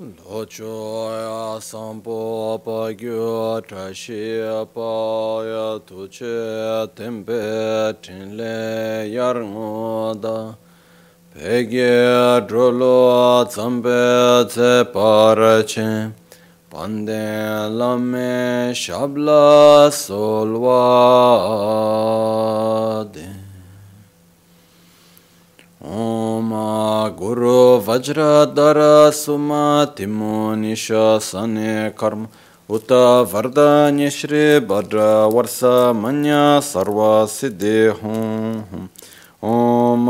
Lochoya sampo pagyo trashia paya tuche tempe tinle yarmoda Pegye drolo tsampe tse parache Pande lame shabla solwade Om Guru Vajradhara Sumatimo Nisha Sane Karma Uta Varda Nishri Badra Varsa Manya Sarva Siddhi Hum Om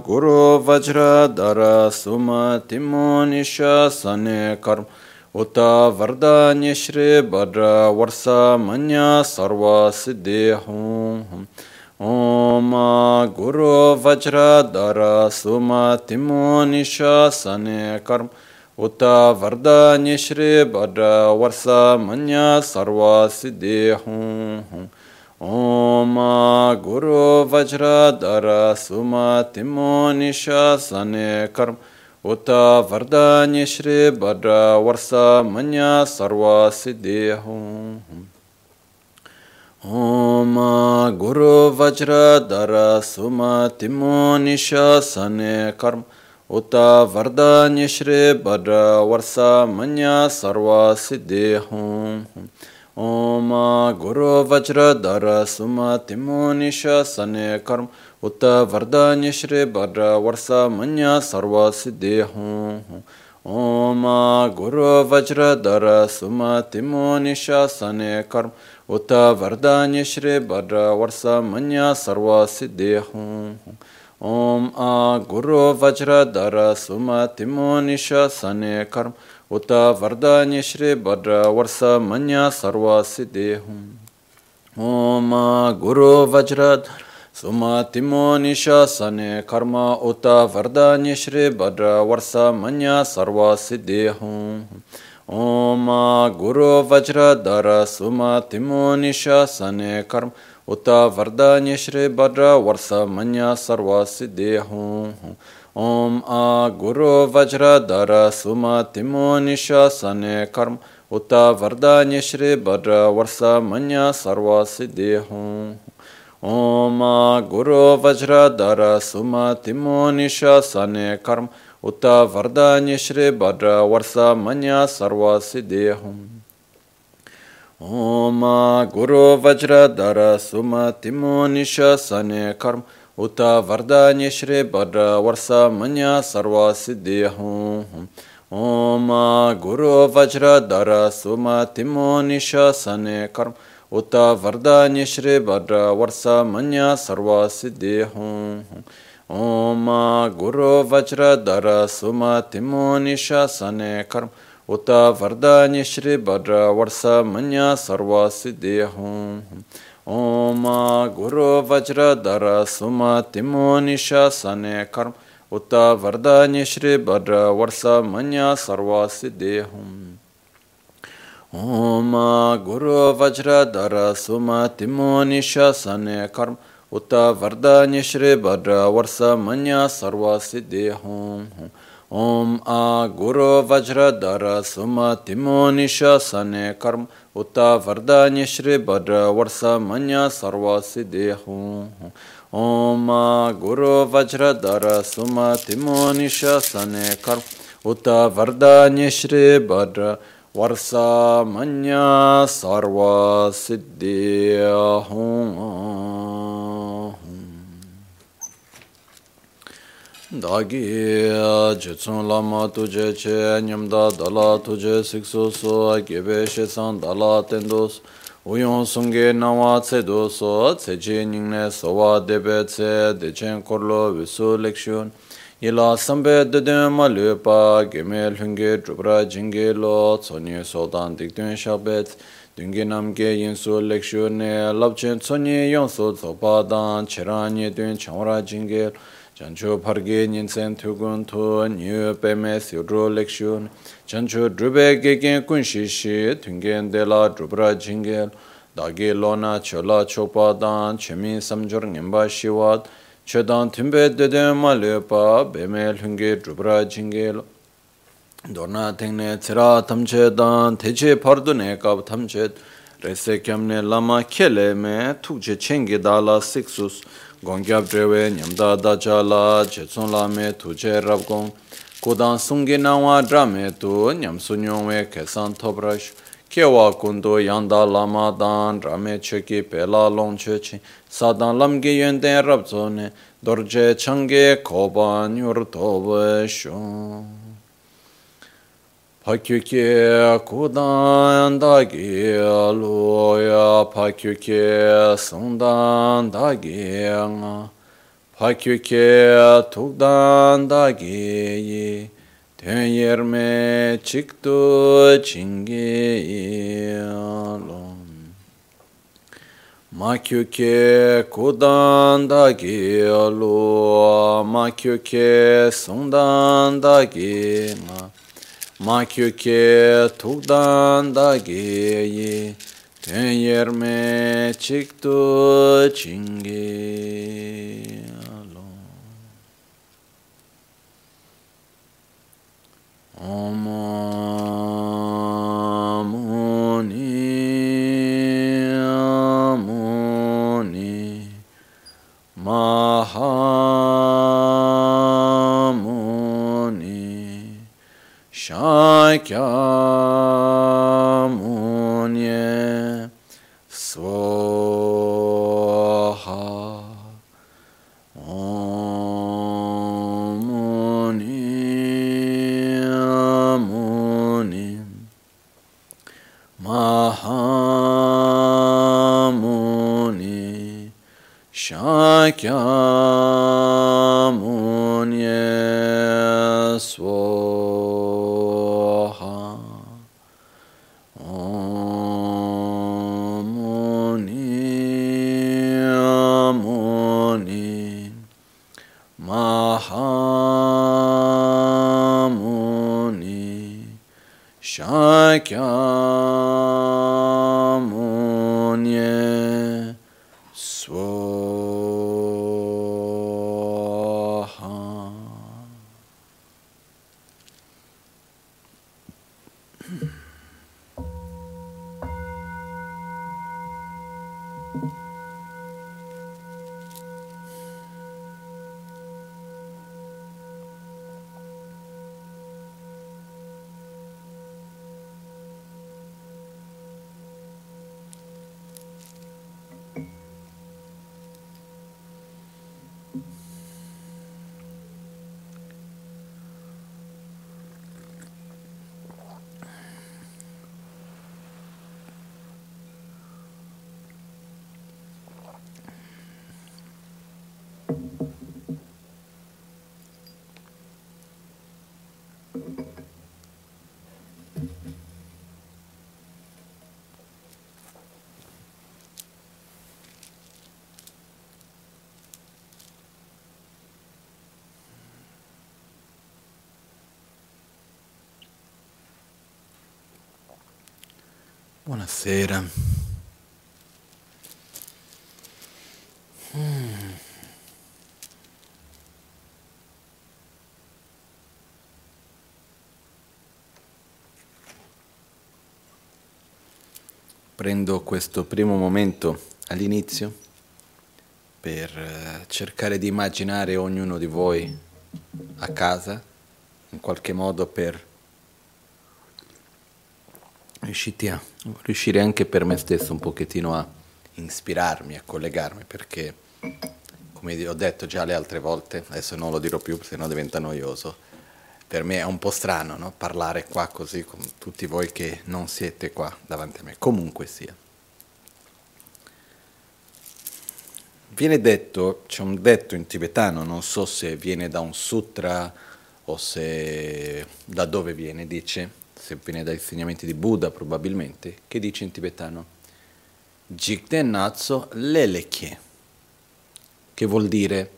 Guru Vajradhara Sumatimo Nisha Sane Karma Uta Varda Nishri Badra Varsa Manya Sarva Siddhi Hum Om Guru Vajradhara Sumatimo Nisha Sane Karma Uta Varda Nishri Badra Varsa Manya Sarva Siddhi Hum Om Guru Vajradhara Sumatimo Nisha Sane Karma Uta Varda Nishri Badra Varsa Manya Sarva Siddhi Hum Om Guru Vajradhara Sumatimo Nisha Sane Karma Uta Varda Nishri Badra Varsa Manya Sarva Siddhi Hum Om Guru Vajradhara Sumatimo Nisha Sane Karma Uta Varda Nishri Badra Varsa Manya Sarva Siddhi Hum Om Guru Vajradhara Sumatimo Nisha Sane Karma Uta Varda Nishri Badra Varsa Manya Sarva Siddhi Hum Om Guru Vajradhara Sumatimo Nisha Sane Karma Uta Varda Nishri Badra Varsa Manya Sarva Siddhi Hum Om Guru Vajradhara Sumatimo Nisha Sane Karma Uta Varda Nishri Badra Varsa Manya Sarva Siddhi Hum Om Guru Vajradhara Sumatimo Nisha Sane Karma Uta Varda Nishri Badra Varsa Manya Sarva Siddhi Hum Om Guru Vajradhara Sumatimo Nisha Sane Karma Uta Varda Nishri Badra Varsa Manya Sarva Siddhi Hum Om Guru Vajradhara Sumatimo Nisha Sane Karma Uta Varda Nishri Badra Varsa Manya Sarva Siddhi Hum Om Guru Vajradhara Sumatimo Nisha Sane Karma Uta Varda Nishri Badra Varsa Manya Sarva Siddhi Hum Om Guru Vajradhara Sumatimo Nisha Sane Karma Uta Varda Nishri Badra Varsa Manya Sarva Siddhi Hum Om Guru Vajradhara Sumatimo Nisha Sane Karma Uta Varda Nishri Badra Varsa Manya Sarva Siddhi Hum Om Guru Vajradhara Sumatimo Nisha Sane Karma Uta Varda Nishri Badra Varsa Manya Sarva Siddhi Hum Om Guru Vajradhara Sumatimo Nisha Sane Karma Uta Varda Nishri Badra Varsa Manya Sarva Siddhi Hum Om Guru Vajradhara Sumatimo Nisha Sane Karma Uta Varda Nishri Badra Varsa Manya Sarva Siddhi Hum Om Guru Vajradhara Sumatimo Nisha Sane Karma Uta Varda Nishri Badra Varsa Manya Sarva Siddhi Hum Dagi Jitsun Lama Tuje Che Nyamda Dala Tuje Siksu So Gebe Shesan Dala Tendos Uyon Sunge Nawa Tsedo So Tseji Ningne Sowa Debe Tse Dechen Korlo Visu Leksyon Yila Sambe Dede Malupa Gemel Hunge Drupra Jinge Lo Tsonye Sodan Dikdun Shabet Dungi Namge Yinsu Leksyon Ne Labchen Tsonye Yonsu Tsopadan Chiranye Dun Chamra Jinge Chancho Parge Ninsen Tugun to New Pemes Yodro Lection, Chancho Drube Gegen Kunshishi, Tungen de la Drubra Jingel, Dagi Lona Chola Chopadan, Chemin Samjor Nimba Shiwat, Chedan Timbe de Malepa, Bemel Hunge Drubra Jingel, Dorna tengne tira tamche dan teche pardone kab tamche rese kyamne lama kele me tukche chenge dala siksus gongyab drewe nyamda dacha la chetson lame tukche rabgong kodan sungi nawa drame tu nyamsunyongwe kesan tobrash kewa kundo yanda lama dan drame cheki pela longchechi sadan lamge yönden rabzone dorje change koban yurtobe shon. Pakyuke kudan dagi loya pakyuke sundan dagi nga pakyuke tukdan dagi ten yerme çıktı çingi alon makyuke kudan dagi loya makyuke sundan dagi nga Ma kyuke tukdan dageyi ten yerme çıktı çingi alon. Amuni amuni Shakyamuni Soha Om Muni Muni Maha Muni Shakyamuni Soha Shakyamuni Swaha. Buonasera. Prendo questo primo momento all'inizio per cercare di immaginare ognuno di voi a casa, in qualche modo per riuscire anche per me stesso un pochettino a ispirarmi, a collegarmi, perché come ho detto già le altre volte, adesso non lo dirò più perché sennò diventa noioso, per me è un po' strano, no? Parlare qua così con tutti voi che non siete qua davanti a me, comunque sia. Viene detto, c'è un detto in tibetano, non so se viene da un sutra o se da dove viene, dice... se viene dai insegnamenti di Buddha probabilmente, che dice in tibetano Jikten Natso Lelekye, che vuol dire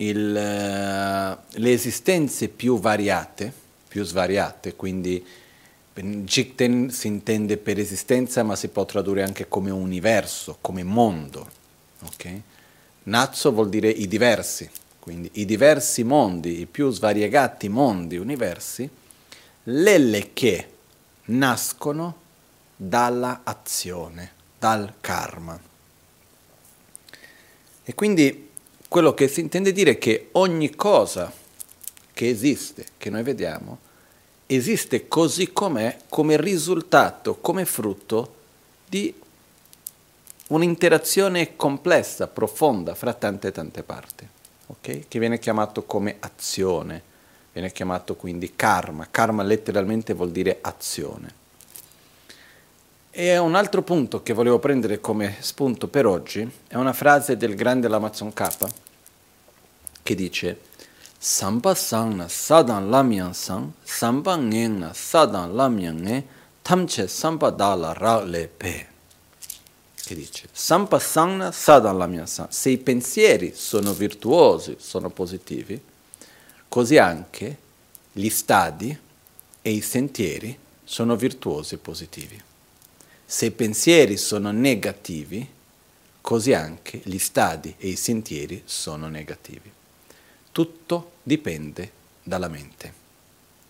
le esistenze più variate, più svariate, quindi Jikten si intende per esistenza ma si può tradurre anche come universo, come mondo, okay? Natso vuol dire i diversi, quindi i diversi mondi, i più svariegati mondi, universi, le lekhe nascono dalla azione, dal karma. E quindi quello che si intende dire è che ogni cosa che esiste, che noi vediamo, esiste così com'è, come risultato, come frutto di un'interazione complessa, profonda, fra tante e tante parti, okay? Che viene chiamato come azione, viene chiamato quindi karma. Karma letteralmente vuol dire azione. E un altro punto che volevo prendere come spunto per oggi è una frase del grande Lama Tsongkhapa che dice Samba sangna sadan lamyan sang, samba ngena sadan lamyan ne, tamche samba dala ra le pe. Che dice? Sampa sangna sadan lamyan sang. Se i pensieri sono virtuosi, sono positivi, così anche gli stadi e i sentieri sono virtuosi e positivi. Se i pensieri sono negativi, così anche gli stadi e i sentieri sono negativi. Tutto dipende dalla mente.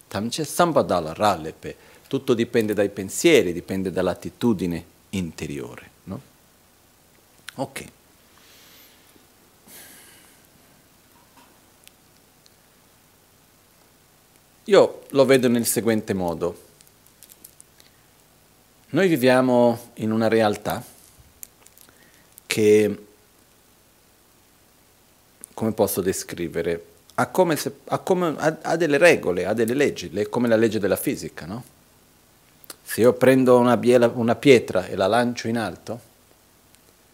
Tamche sambadala ralepe. Tutto dipende dai pensieri, dipende dall'attitudine interiore, no? Ok. Io lo vedo nel seguente modo. Noi viviamo in una realtà che, come posso descrivere, ha delle regole, ha delle leggi, come la legge della fisica, no? Se io prendo una pietra e la lancio in alto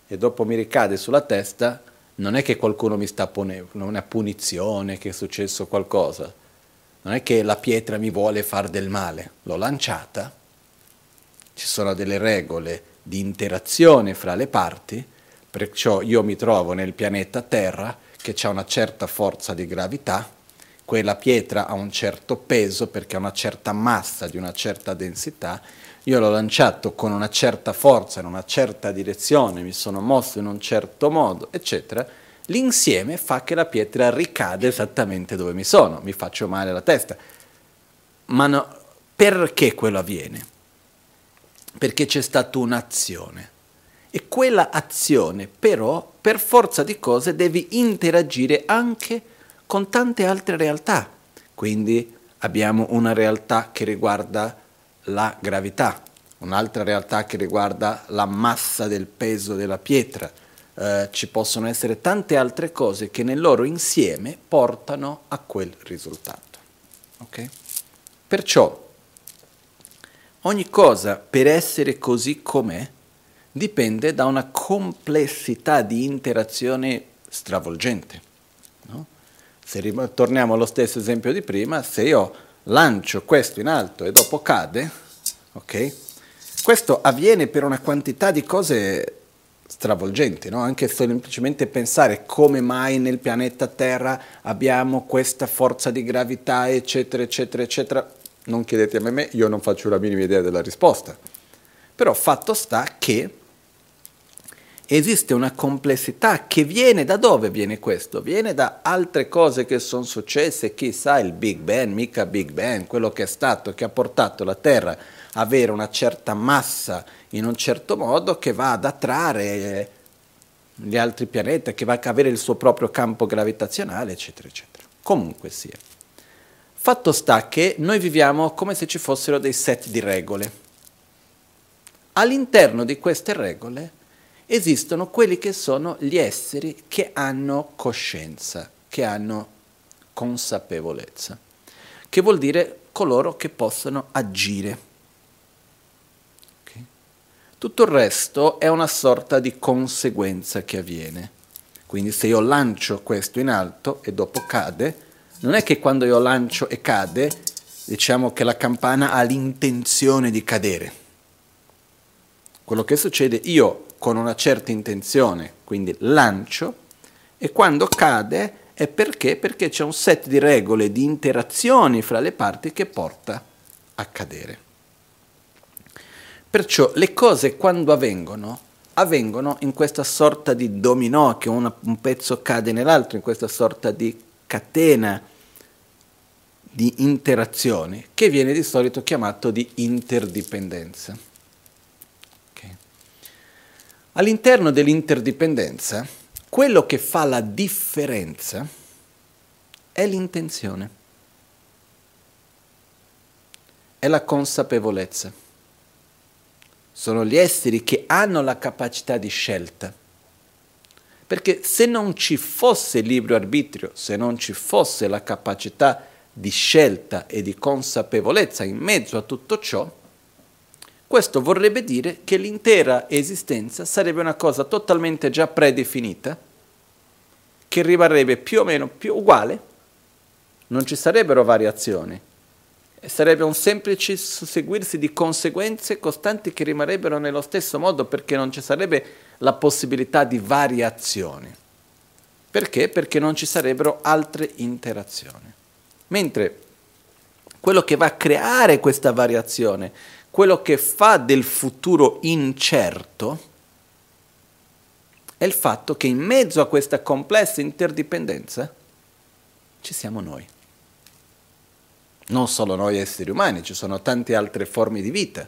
e dopo mi ricade sulla testa, non è che qualcuno mi sta ponendo una punizione, che è successo qualcosa, non è che la pietra mi vuole far del male, l'ho lanciata, ci sono delle regole di interazione fra le parti, perciò io mi trovo nel pianeta Terra che c'è una certa forza di gravità, quella pietra ha un certo peso perché ha una certa massa di una certa densità, io l'ho lanciato con una certa forza, in una certa direzione, mi sono mosso in un certo modo, eccetera, l'insieme fa che la pietra ricade esattamente dove mi sono, mi faccio male alla testa. Ma no, perché quello avviene? Perché c'è stata un'azione. E quella azione però, per forza di cose, devi interagire anche con tante altre realtà. Quindi abbiamo una realtà che riguarda la gravità, un'altra realtà che riguarda la massa del peso della pietra. Ci possono essere tante altre cose che nel loro insieme portano a quel risultato. Okay? Perciò ogni cosa, per essere così com'è, dipende da una complessità di interazione stravolgente. No? Se torniamo allo stesso esempio di prima, se io lancio questo in alto e dopo cade, okay, questo avviene per una quantità di cose stravolgenti, no? Anche semplicemente pensare come mai nel pianeta Terra abbiamo questa forza di gravità, eccetera, eccetera, eccetera. Non chiedete a me, io non faccio la minima idea della risposta. Però fatto sta che esiste una complessità che viene da dove viene questo? Viene da altre cose che sono successe, chissà il Big Bang, mica Big Bang, quello che è stato, che ha portato la Terra ad avere una certa massa in un certo modo che va ad attrarre gli altri pianeti, che va ad avere il suo proprio campo gravitazionale, eccetera, eccetera. Comunque sia. Fatto sta che noi viviamo come se ci fossero dei set di regole. All'interno di queste regole esistono quelli che sono gli esseri che hanno coscienza, che hanno consapevolezza, che vuol dire coloro che possono agire. Okay? Tutto il resto è una sorta di conseguenza che avviene. Quindi se io lancio questo in alto e dopo cade, non è che quando io lancio e cade, diciamo che la campana ha l'intenzione di cadere. Quello che succede, io con una certa intenzione, quindi lancio, e quando cade è perché? Perché c'è un set di regole, di interazioni fra le parti che porta a cadere. Perciò le cose quando avvengono avvengono in questa sorta di dominò, che un pezzo cade nell'altro, in questa sorta di catena di interazione, che viene di solito chiamato di interdipendenza. Okay. All'interno dell'interdipendenza, quello che fa la differenza è l'intenzione, è la consapevolezza. Sono gli esseri che hanno la capacità di scelta. Perché se non ci fosse libero arbitrio, se non ci fosse la capacità di scelta e di consapevolezza in mezzo a tutto ciò, questo vorrebbe dire che l'intera esistenza sarebbe una cosa totalmente già predefinita, che rimarrebbe più o meno uguale, non ci sarebbero variazioni. Sarebbe un semplice susseguirsi di conseguenze costanti che rimarrebbero nello stesso modo, perché non ci sarebbe la possibilità di variazione. Perché? Perché non ci sarebbero altre interazioni. Mentre quello che va a creare questa variazione, quello che fa del futuro incerto, è il fatto che in mezzo a questa complessa interdipendenza ci siamo noi. Non solo noi esseri umani, ci sono tante altre forme di vita.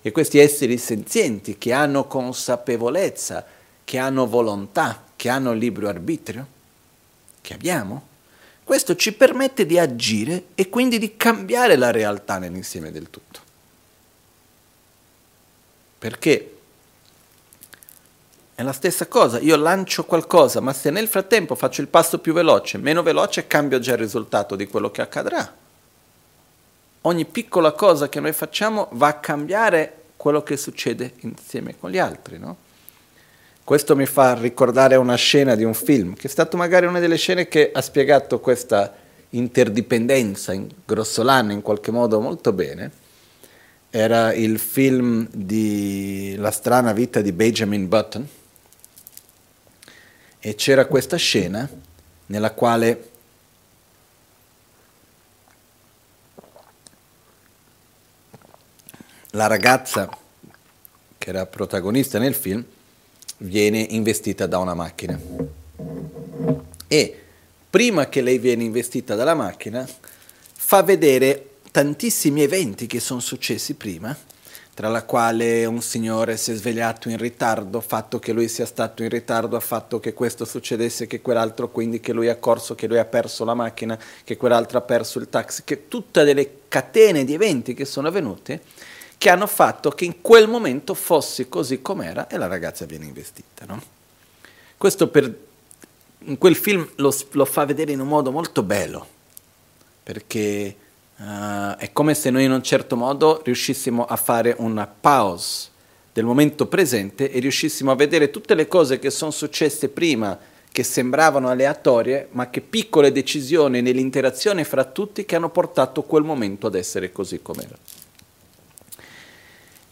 E questi esseri senzienti che hanno consapevolezza, che hanno volontà, che hanno libero arbitrio, che abbiamo, questo ci permette di agire e quindi di cambiare la realtà nell'insieme del tutto. Perché è la stessa cosa, io lancio qualcosa, ma se nel frattempo faccio il passo più veloce, meno veloce, cambio già il risultato di quello che accadrà. Ogni piccola cosa che noi facciamo va a cambiare quello che succede insieme con gli altri, no? Questo mi fa ricordare una scena di un film, che è stata magari una delle scene che ha spiegato questa interdipendenza in grossolano, in qualche modo, molto bene. Era il film di La strana vita di Benjamin Button, e c'era questa scena nella quale la ragazza che era protagonista nel film viene investita da una macchina, e prima che lei viene investita dalla macchina fa vedere tantissimi eventi che sono successi prima, tra la quale un signore si è svegliato in ritardo, il fatto che lui sia stato in ritardo, il fatto che questo succedesse, che quell'altro, quindi che lui ha corso, che lui ha perso la macchina, che quell'altro ha perso il taxi, che tutte delle catene di eventi che sono avvenute, che hanno fatto che in quel momento fossi così com'era e la ragazza viene investita, no? Questo in quel film lo fa vedere in un modo molto bello, perché è come se noi in un certo modo riuscissimo a fare una pause del momento presente e riuscissimo a vedere tutte le cose che sono successe prima, che sembravano aleatorie, ma che piccole decisioni nell'interazione fra tutti che hanno portato quel momento ad essere così com'era.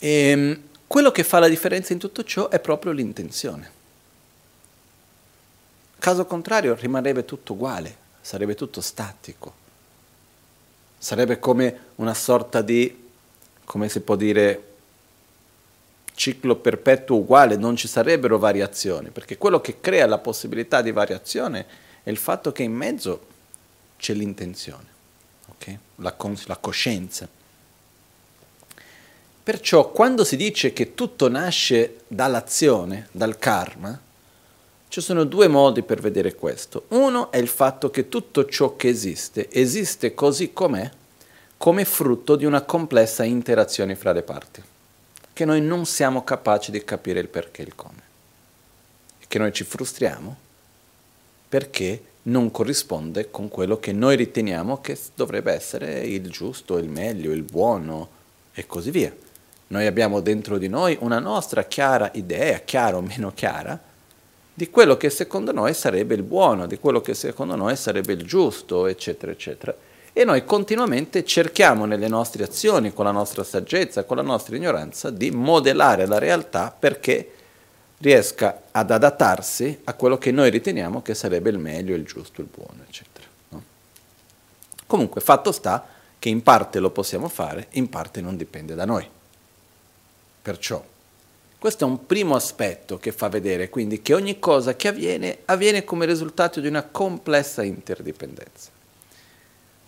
E quello che fa la differenza in tutto ciò è proprio l'intenzione. Caso contrario rimarrebbe tutto uguale, sarebbe tutto statico, sarebbe come una sorta di, come si può dire, ciclo perpetuo uguale, non ci sarebbero variazioni, perché quello che crea la possibilità di variazione è il fatto che in mezzo c'è l'intenzione, okay? La coscienza. Perciò quando si dice che tutto nasce dall'azione, dal karma, ci sono due modi per vedere questo. Uno è il fatto che tutto ciò che esiste, esiste così com'è, come frutto di una complessa interazione fra le parti, che noi non siamo capaci di capire il perché e il come, e che noi ci frustriamo perché non corrisponde con quello che noi riteniamo che dovrebbe essere il giusto, il meglio, il buono e così via. Noi abbiamo dentro di noi una nostra chiara idea, chiara o meno chiara, di quello che secondo noi sarebbe il buono, di quello che secondo noi sarebbe il giusto, eccetera, eccetera. E noi continuamente cerchiamo nelle nostre azioni, con la nostra saggezza, con la nostra ignoranza, di modellare la realtà perché riesca ad adattarsi a quello che noi riteniamo che sarebbe il meglio, il giusto, il buono, eccetera. No? Comunque, fatto sta che in parte lo possiamo fare, in parte non dipende da noi. Perciò Questo è un primo aspetto che fa vedere, quindi, che ogni cosa che avviene, avviene come risultato di una complessa interdipendenza.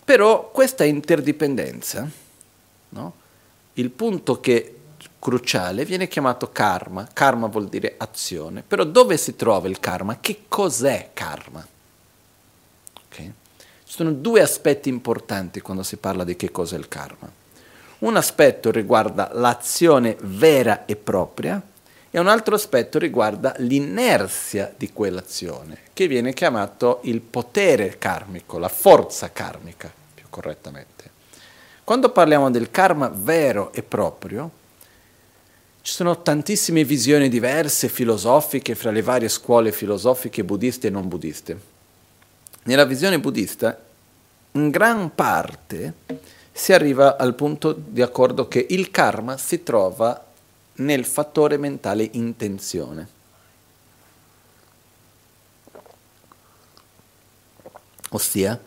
Però questa interdipendenza, no? Il punto che cruciale viene chiamato karma. Karma vuol dire azione. Però dove si trova il karma? Che cos'è karma? Okay. Ci sono due aspetti importanti quando si parla di che cos'è il karma. Un aspetto riguarda l'azione vera e propria e un altro aspetto riguarda l'inerzia di quell'azione, che viene chiamato il potere karmico, la forza karmica, più correttamente. Quando parliamo del karma vero e proprio, ci sono tantissime visioni diverse, filosofiche, fra le varie scuole filosofiche buddiste e non buddiste. Nella visione buddista, in gran parte, si arriva al punto di accordo che il karma si trova nel fattore mentale intenzione. Ossia,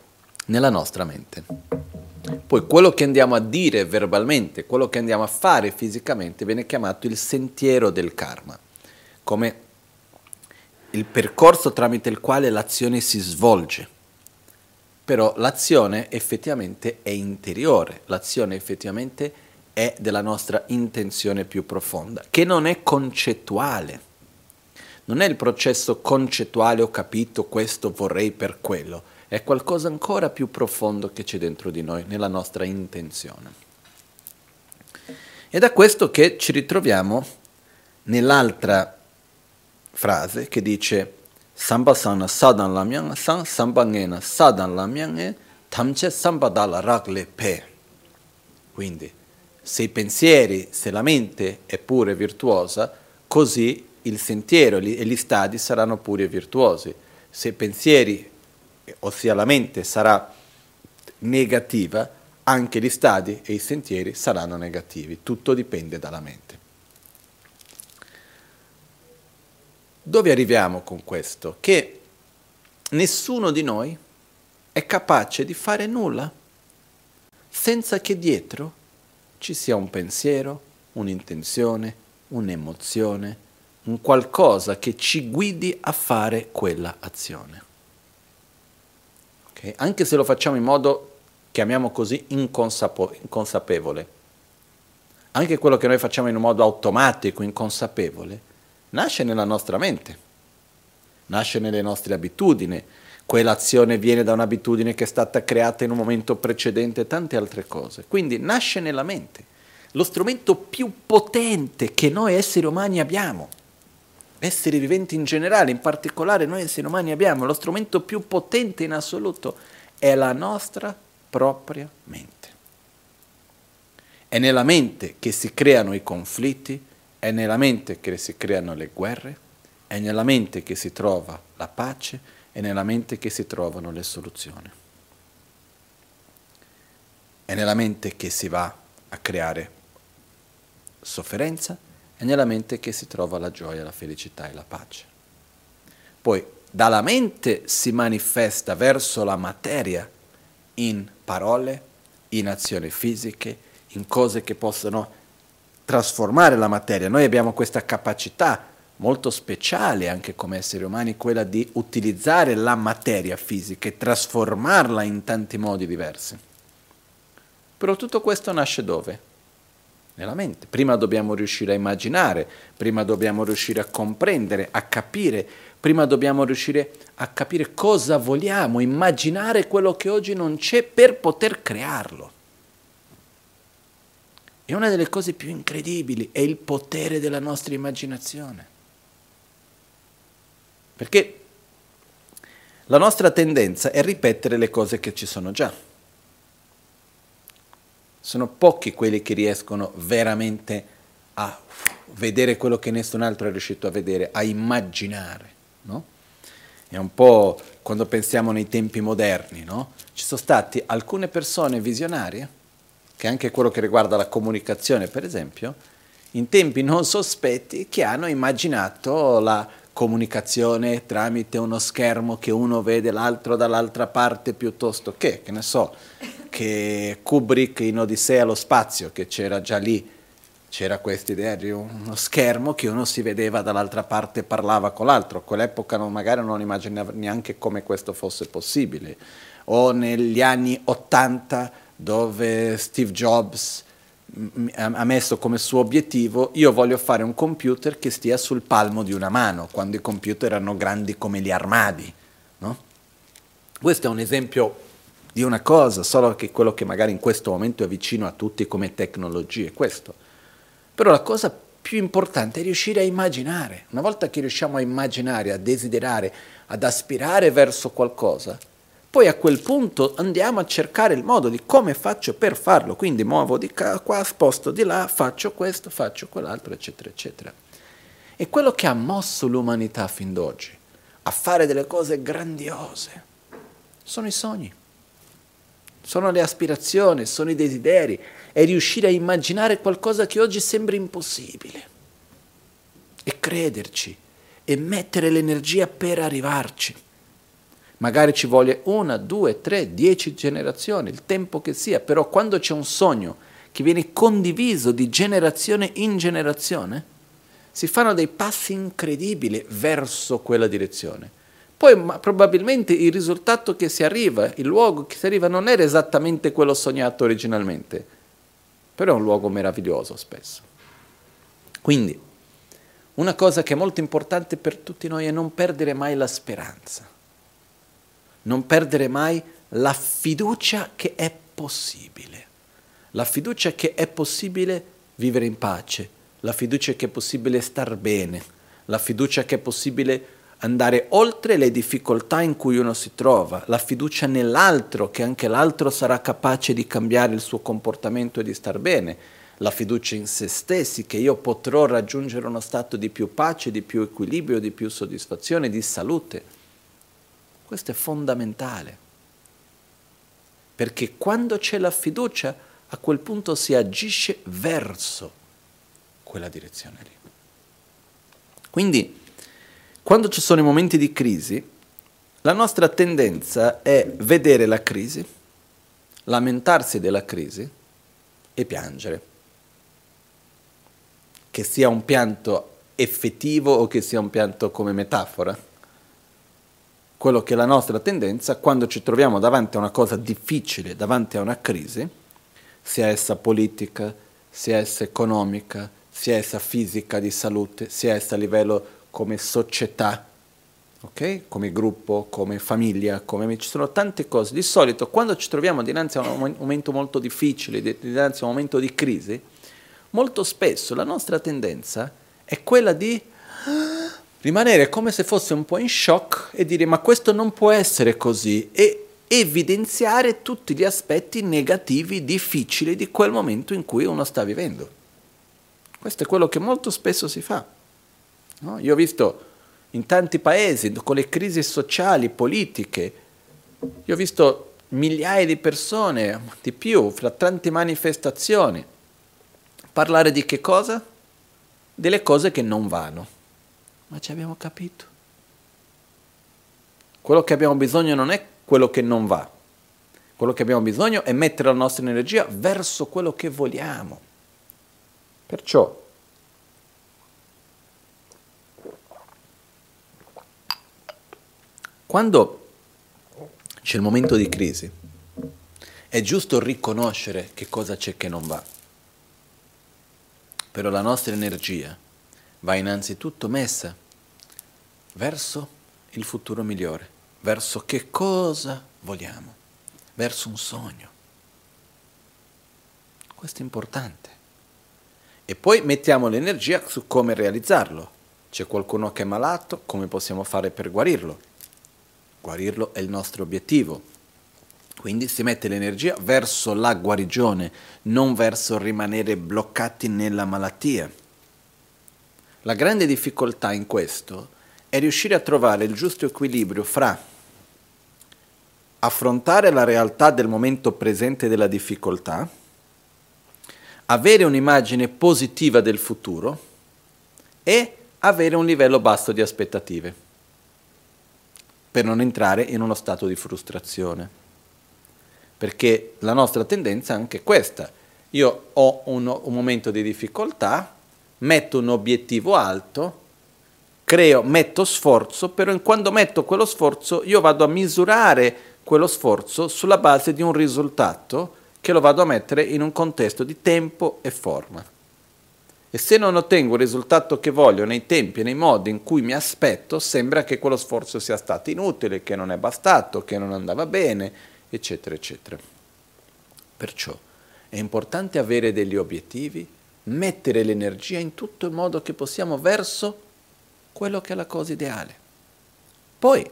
nella nostra mente. Poi quello che andiamo a dire verbalmente, quello che andiamo a fare fisicamente, viene chiamato il sentiero del karma, come il percorso tramite il quale l'azione si svolge. Però l'azione effettivamente è interiore, l'azione effettivamente è della nostra intenzione più profonda, che non è concettuale. Non è il processo concettuale, ho capito questo, vorrei per quello. È qualcosa ancora più profondo che c'è dentro di noi, nella nostra intenzione. È da questo che ci ritroviamo nell'altra frase che dice Sambasana sadan lamyang san sambangena sadan lamyang tamche sambadala ragle pe. Quindi, se i pensieri, se la mente è pure virtuosa, così il sentiero e gli stadi saranno pure virtuosi. Se i pensieri, ossia la mente, sarà negativa, anche gli stadi e i sentieri saranno negativi. Tutto dipende dalla mente. Dove arriviamo con questo? Che nessuno di noi è capace di fare nulla senza che dietro ci sia un pensiero, un'intenzione, un'emozione, un qualcosa che ci guidi a fare quella azione. Okay? Anche se lo facciamo in modo, chiamiamo così, inconsapevole. Anche quello che noi facciamo in un modo automatico, inconsapevole, nasce nella nostra mente, nasce nelle nostre abitudini, quell'azione viene da un'abitudine che è stata creata in un momento precedente e tante altre cose. Quindi nasce nella mente, lo strumento più potente che noi esseri umani abbiamo, esseri viventi in generale, in particolare noi esseri umani abbiamo, lo strumento più potente in assoluto è la nostra propria mente. È nella mente che si creano i conflitti, è nella mente che si creano le guerre, è nella mente che si trova la pace, è nella mente che si trovano le soluzioni. È nella mente che si va a creare sofferenza, è nella mente che si trova la gioia, la felicità e la pace. Poi dalla mente si manifesta verso la materia in parole, in azioni fisiche, in cose che possono trasformare la materia. Noi abbiamo questa capacità molto speciale anche come esseri umani, quella di utilizzare la materia fisica e trasformarla in tanti modi diversi. Però tutto questo nasce dove? Nella mente. Prima dobbiamo riuscire a immaginare, prima dobbiamo riuscire a comprendere, a capire, prima dobbiamo riuscire a capire cosa vogliamo, immaginare quello che oggi non c'è per poter crearlo. E una delle cose più incredibili è il potere della nostra immaginazione. Perché la nostra tendenza è ripetere le cose che ci sono già. Sono pochi quelli che riescono veramente a vedere quello che nessun altro è riuscito a vedere, a immaginare, no? È un po' quando pensiamo nei tempi moderni, no? Ci sono stati alcune persone visionarie, che anche quello che riguarda la comunicazione, per esempio, in tempi non sospetti, che hanno immaginato la comunicazione tramite uno schermo che uno vede l'altro dall'altra parte, piuttosto che ne so, che Kubrick in Odissea allo spazio, che c'era già lì, c'era questa idea di uno schermo che uno si vedeva dall'altra parte e parlava con l'altro. A quell'epoca magari non immaginavo neanche come questo fosse possibile. O negli anni 80 dove Steve Jobs ha messo come suo obiettivo: io voglio fare un computer che stia sul palmo di una mano, quando i computer erano grandi come gli armadi, no? Questo è un esempio di una cosa, solo che quello che magari in questo momento è vicino a tutti come tecnologie è questo. Però la cosa più importante è riuscire a immaginare. Una volta che riusciamo a immaginare, a desiderare, ad aspirare verso qualcosa, poi a quel punto andiamo a cercare il modo di come faccio per farlo. Quindi muovo di qua, sposto di là, faccio questo, faccio quell'altro, eccetera, eccetera. È quello che ha mosso l'umanità fin d'oggi a fare delle cose grandiose. Sono i sogni, sono le aspirazioni, sono i desideri. È riuscire a immaginare qualcosa che oggi sembra impossibile e crederci e mettere l'energia per arrivarci. Magari ci vuole 1, 2, 3, 10 generazioni, il tempo che sia, però quando c'è un sogno che viene condiviso di generazione in generazione, si fanno dei passi incredibili verso quella direzione. Poi probabilmente il risultato che si arriva, il luogo che si arriva, non era esattamente quello sognato originalmente, però è un luogo meraviglioso spesso. Quindi, una cosa che è molto importante per tutti noi è non perdere mai la speranza, non perdere mai la fiducia che è possibile. La fiducia che è possibile vivere in pace, la fiducia che è possibile star bene, la fiducia che è possibile andare oltre le difficoltà in cui uno si trova, la fiducia nell'altro, che anche l'altro sarà capace di cambiare il suo comportamento e di star bene, la fiducia in se stessi, che io potrò raggiungere uno stato di più pace, di più equilibrio, di più soddisfazione, di salute. Questo è fondamentale, perché quando c'è la fiducia, a quel punto si agisce verso quella direzione lì. Quindi, quando ci sono i momenti di crisi, la nostra tendenza è vedere la crisi, lamentarsi della crisi e piangere. Che sia un pianto effettivo o che sia un pianto come metafora. Quello che è la nostra tendenza, quando ci troviamo davanti a una cosa difficile, davanti a una crisi, sia essa politica, sia essa economica, sia essa fisica di salute, sia essa a livello come società, okay? Come gruppo, come famiglia, come... ci sono tante cose. Di solito quando ci troviamo dinanzi a un momento molto difficile, dinanzi a un momento di crisi, molto spesso la nostra tendenza è quella di rimanere come se fosse un po' in shock e dire ma questo non può essere così, e evidenziare tutti gli aspetti negativi, difficili di quel momento in cui uno sta vivendo. Questo è quello che molto spesso si fa. No? Io ho visto in tanti paesi, con le crisi sociali, politiche, io ho visto migliaia di persone, di più, fra tante manifestazioni, parlare di che cosa? Delle cose che non vanno. Ma ci abbiamo capito. Quello che abbiamo bisogno non è quello che non va. Quello che abbiamo bisogno è mettere la nostra energia verso quello che vogliamo. Perciò, quando c'è il momento di crisi, è giusto riconoscere che cosa c'è che non va. Però la nostra energia va innanzitutto messa verso il futuro migliore, verso che cosa vogliamo, verso un sogno. Questo è importante. E poi mettiamo l'energia su come realizzarlo. C'è qualcuno che è malato, come possiamo fare per guarirlo? Guarirlo è il nostro obiettivo, quindi si mette l'energia verso la guarigione, non verso rimanere bloccati nella malattia. La grande difficoltà in questo è riuscire a trovare il giusto equilibrio fra affrontare la realtà del momento presente della difficoltà, avere un'immagine positiva del futuro e avere un livello basso di aspettative, per non entrare in uno stato di frustrazione. Perché la nostra tendenza è anche questa, io ho un momento di difficoltà, metto un obiettivo alto, creo, metto sforzo, però quando metto quello sforzo io vado a misurare quello sforzo sulla base di un risultato che lo vado a mettere in un contesto di tempo e forma. E se non ottengo il risultato che voglio nei tempi e nei modi in cui mi aspetto, sembra che quello sforzo sia stato inutile, che non è bastato, che non andava bene, eccetera, eccetera. Perciò è importante avere degli obiettivi, mettere l'energia in tutto il modo che possiamo verso quello che è la cosa ideale. Poi,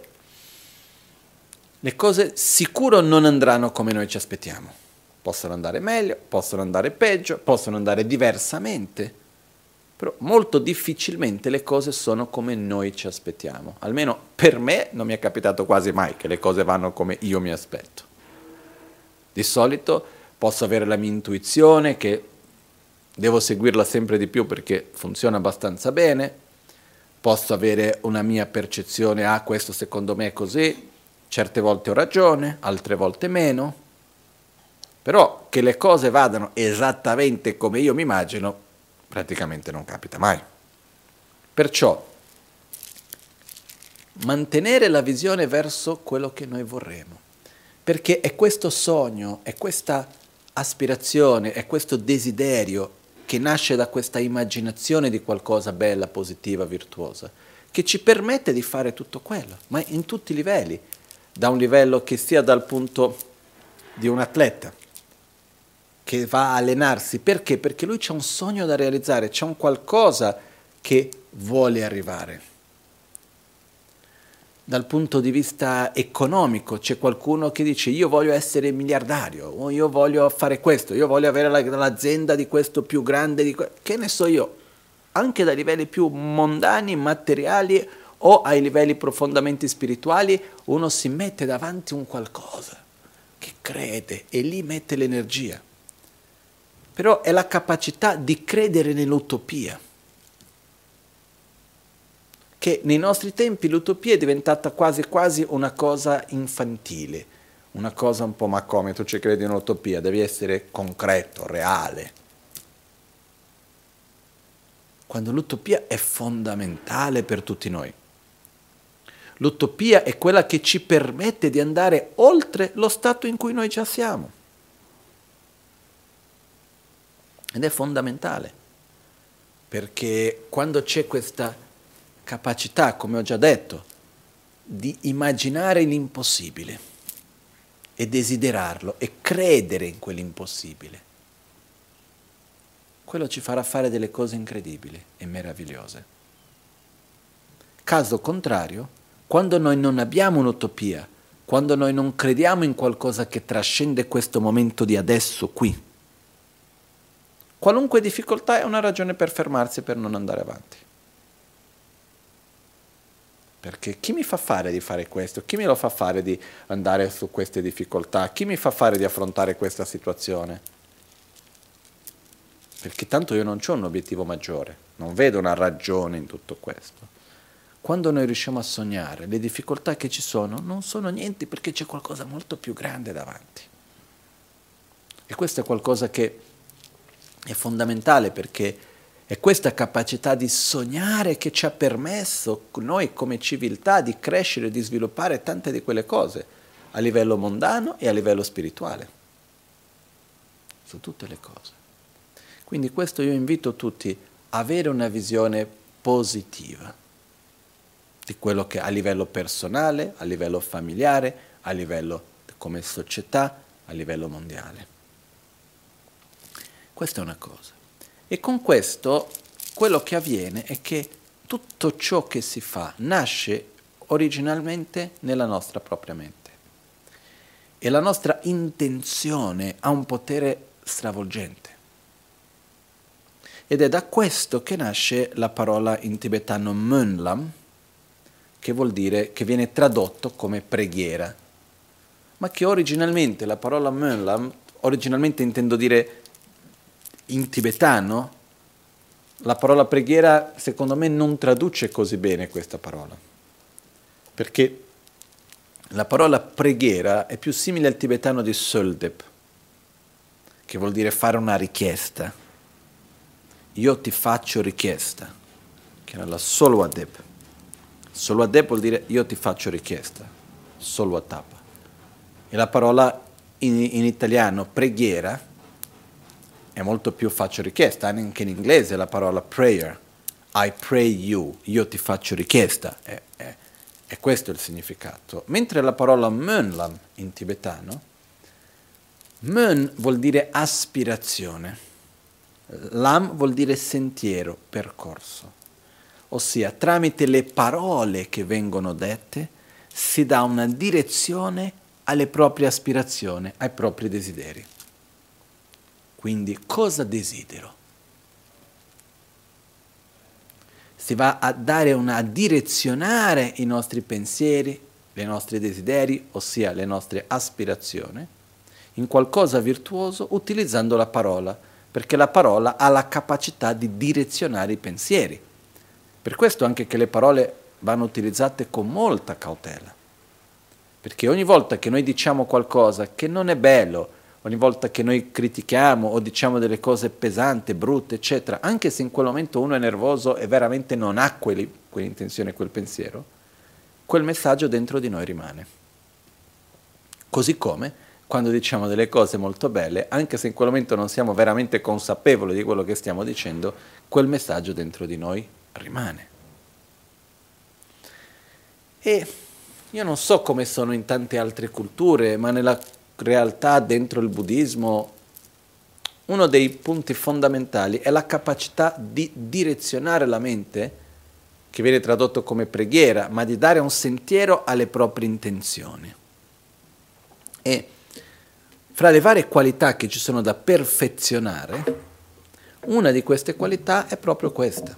le cose sicuro non andranno come noi ci aspettiamo. Possono andare meglio, possono andare peggio, possono andare diversamente. Però molto difficilmente le cose sono come noi ci aspettiamo. Almeno per me non mi è capitato quasi mai che le cose vanno come io mi aspetto. Di solito posso avere la mia intuizione, che devo seguirla sempre di più perché funziona abbastanza bene. Posso avere una mia percezione, ah, questo secondo me è così, certe volte ho ragione, altre volte meno. Però che le cose vadano esattamente come io mi immagino, praticamente non capita mai. Perciò mantenere la visione verso quello che noi vorremmo, perché è questo sogno, è questa aspirazione, è questo desiderio che nasce da questa immaginazione di qualcosa bella, positiva, virtuosa, che ci permette di fare tutto quello, ma in tutti i livelli, da un livello che sia dal punto di un atleta che va a allenarsi, perché? Perché lui c'è un sogno da realizzare, c'è un qualcosa che vuole arrivare. Dal punto di vista economico c'è qualcuno che dice io voglio essere miliardario, o io voglio fare questo, io voglio avere l'azienda di questo più grande, di che ne so io, anche da livelli più mondani, materiali o ai livelli profondamente spirituali, uno si mette davanti un qualcosa che crede e lì mette l'energia. Però è la capacità di credere nell'utopia, che nei nostri tempi l'utopia è diventata quasi quasi una cosa infantile, una cosa un po' ma come, tu ci credi in un'utopia, devi essere concreto, reale. Quando l'utopia è fondamentale per tutti noi. L'utopia è quella che ci permette di andare oltre lo stato in cui noi già siamo. Ed è fondamentale, perché quando c'è questa capacità, come ho già detto, di immaginare l'impossibile e desiderarlo e credere in quell'impossibile, quello ci farà fare delle cose incredibili e meravigliose. Caso contrario, quando noi non abbiamo un'utopia, quando noi non crediamo in qualcosa che trascende questo momento di adesso qui, qualunque difficoltà è una ragione per fermarsi, per non andare avanti. Perché chi mi fa fare di fare questo? Chi me lo fa fare di andare su queste difficoltà? Chi mi fa fare di affrontare questa situazione? Perché tanto io non c'ho un obiettivo maggiore, non vedo una ragione in tutto questo. Quando noi riusciamo a sognare, le difficoltà che ci sono non sono niente, perché c'è qualcosa molto più grande davanti. E questo è qualcosa che è fondamentale, perché è questa capacità di sognare che ci ha permesso noi come civiltà di crescere e di sviluppare tante di quelle cose a livello mondano e a livello spirituale. Su tutte le cose. Quindi questo io invito tutti a avere una visione positiva di quello che a livello personale, a livello familiare, a livello come società, a livello mondiale. Questa è una cosa. E con questo quello che avviene è che tutto ciò che si fa nasce originalmente nella nostra propria mente. E la nostra intenzione ha un potere stravolgente. Ed è da questo che nasce la parola in tibetano Mönlam, che vuol dire, che viene tradotto come preghiera, ma che originalmente la parola Mönlam, originalmente intendo dire in tibetano, la parola preghiera secondo me non traduce così bene questa parola, perché la parola preghiera è più simile al tibetano di Söldep, che vuol dire fare una richiesta. Io ti faccio richiesta, che era la solo adep. Solo adep vuol dire io ti faccio richiesta, solo atapa. E la parola in italiano preghiera è molto più faccio richiesta, anche in inglese la parola prayer, I pray you, io ti faccio richiesta, è questo il significato. Mentre la parola mönlam in tibetano, mön vuol dire aspirazione. Lam vuol dire sentiero, percorso, ossia tramite le parole che vengono dette si dà una direzione alle proprie aspirazioni, ai propri desideri. Quindi cosa desidero? Si va a dare a direzionare i nostri pensieri, i nostri desideri, ossia le nostre aspirazioni, in qualcosa virtuoso utilizzando la parola, perché la parola ha la capacità di direzionare i pensieri. Per questo anche che le parole vanno utilizzate con molta cautela, perché ogni volta che noi diciamo qualcosa che non è bello, ogni volta che noi critichiamo o diciamo delle cose pesanti, brutte, eccetera, anche se in quel momento uno è nervoso e veramente non ha quell'intenzione, quel pensiero, quel messaggio dentro di noi rimane. Così come quando diciamo delle cose molto belle, anche se in quel momento non siamo veramente consapevoli di quello che stiamo dicendo, quel messaggio dentro di noi rimane. E io non so come sono in tante altre culture, ma nella realtà dentro il buddismo uno dei punti fondamentali è la capacità di direzionare la mente, che viene tradotto come preghiera, ma di dare un sentiero alle proprie intenzioni. E fra le varie qualità che ci sono da perfezionare, una di queste qualità è proprio questa,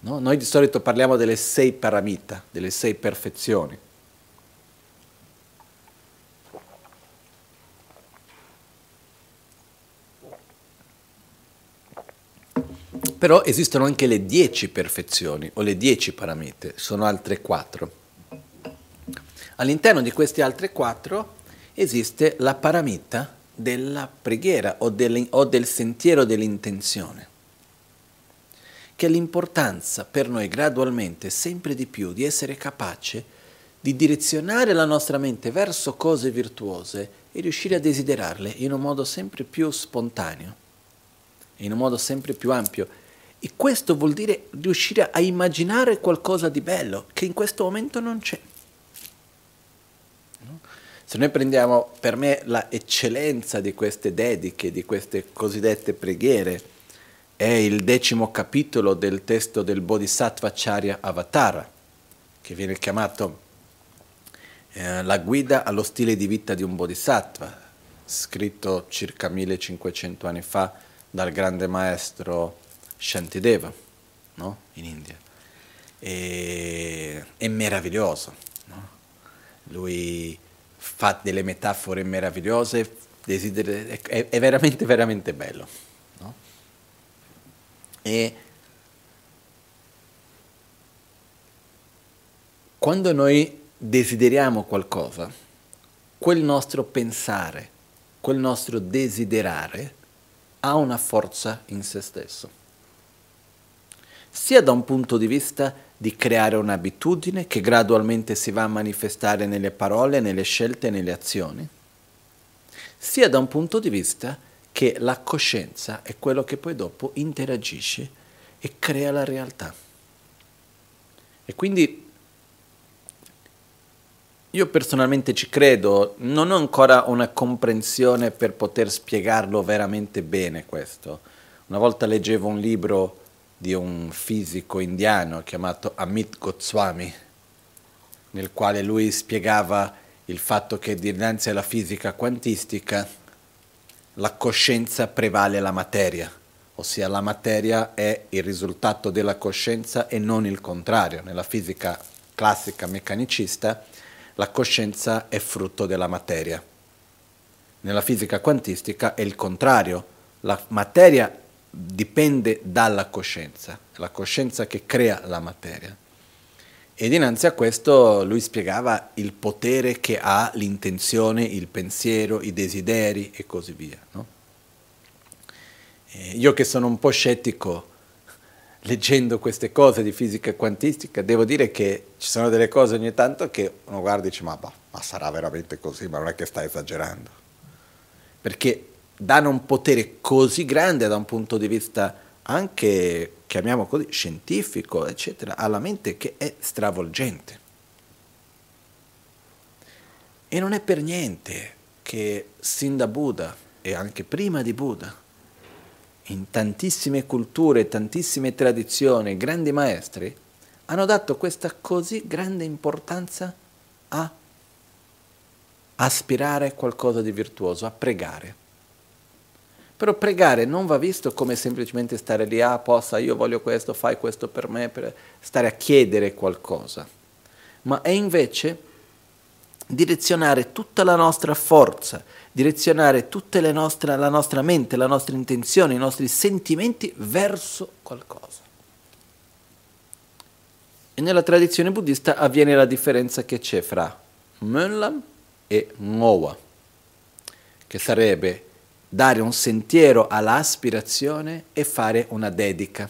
no? Noi di solito parliamo delle 6 paramita, delle 6 perfezioni. Però esistono anche le 10 perfezioni o le 10 paramite, sono altre 4. All'interno di queste altre 4 esiste la paramita della preghiera o del sentiero dell'intenzione, che è l'importanza per noi gradualmente, sempre di più, di essere capace di direzionare la nostra mente verso cose virtuose e riuscire a desiderarle in un modo sempre più spontaneo, in un modo sempre più ampio. E questo vuol dire riuscire a immaginare qualcosa di bello che in questo momento non c'è. Se noi prendiamo, per me, la eccellenza di queste dediche, di queste cosiddette preghiere, è il 10° capitolo del testo del Bodhisattvacharya Avatara, che viene chiamato La guida allo stile di vita di un Bodhisattva, scritto circa 1500 anni fa dal grande maestro Shantideva, no? In India. È meraviglioso, no? Lui fa delle metafore meravigliose, è veramente, veramente bello, no? E quando noi desideriamo qualcosa, quel nostro pensare, quel nostro desiderare ha una forza in se stesso, sia da un punto di vista di creare un'abitudine che gradualmente si va a manifestare nelle parole, nelle scelte, nelle azioni, sia da un punto di vista che la coscienza è quello che poi dopo interagisce e crea la realtà. E quindi io personalmente ci credo, non ho ancora una comprensione per poter spiegarlo veramente bene questo. Una volta leggevo un libro di un fisico indiano chiamato Amit Goswami, nel quale lui spiegava il fatto che dinanzi alla fisica quantistica la coscienza prevale la materia, ossia la materia è il risultato della coscienza e non il contrario. Nella fisica classica meccanicista la coscienza è frutto della materia. Nella fisica quantistica è il contrario, la materia dipende dalla coscienza, è la coscienza che crea la materia. E dinanzi a questo lui spiegava il potere che ha l'intenzione, il pensiero, i desideri e così via, no? Io che sono un po' scettico leggendo queste cose di fisica quantistica, devo dire che ci sono delle cose ogni tanto che uno guarda e dice ma sarà veramente così, ma non è che stai esagerando, perché danno un potere così grande da un punto di vista anche, chiamiamo così, scientifico, eccetera, alla mente, che è stravolgente. E non è per niente che sin da Buddha e anche prima di Buddha, in tantissime culture, tantissime tradizioni, grandi maestri hanno dato questa così grande importanza a aspirare a qualcosa di virtuoso, a pregare. Però pregare non va visto come semplicemente stare lì, io voglio questo, fai questo per me, per stare a chiedere qualcosa, ma è invece direzionare tutta la nostra forza, direzionare tutta la nostra mente, la nostra intenzione, i nostri sentimenti verso qualcosa. E nella tradizione buddista avviene la differenza che c'è fra Mönlam e Ngowa, che sarebbe dare un sentiero all'aspirazione e fare una dedica.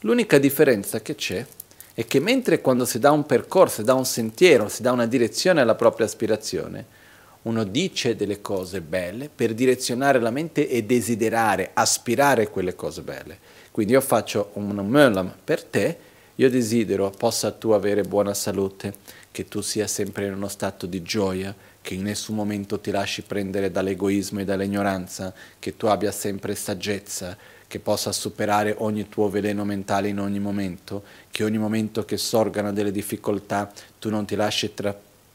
L'unica differenza che c'è è che mentre quando si dà un percorso, si dà un sentiero, si dà una direzione alla propria aspirazione, uno dice delle cose belle per direzionare la mente e desiderare, aspirare quelle cose belle. Quindi io faccio un Mönlam per te, io desidero possa tu avere buona salute, che tu sia sempre in uno stato di gioia, che in nessun momento ti lasci prendere dall'egoismo e dall'ignoranza, che tu abbia sempre saggezza, che possa superare ogni tuo veleno mentale in ogni momento, che ogni momento che sorgano delle difficoltà tu non ti lasci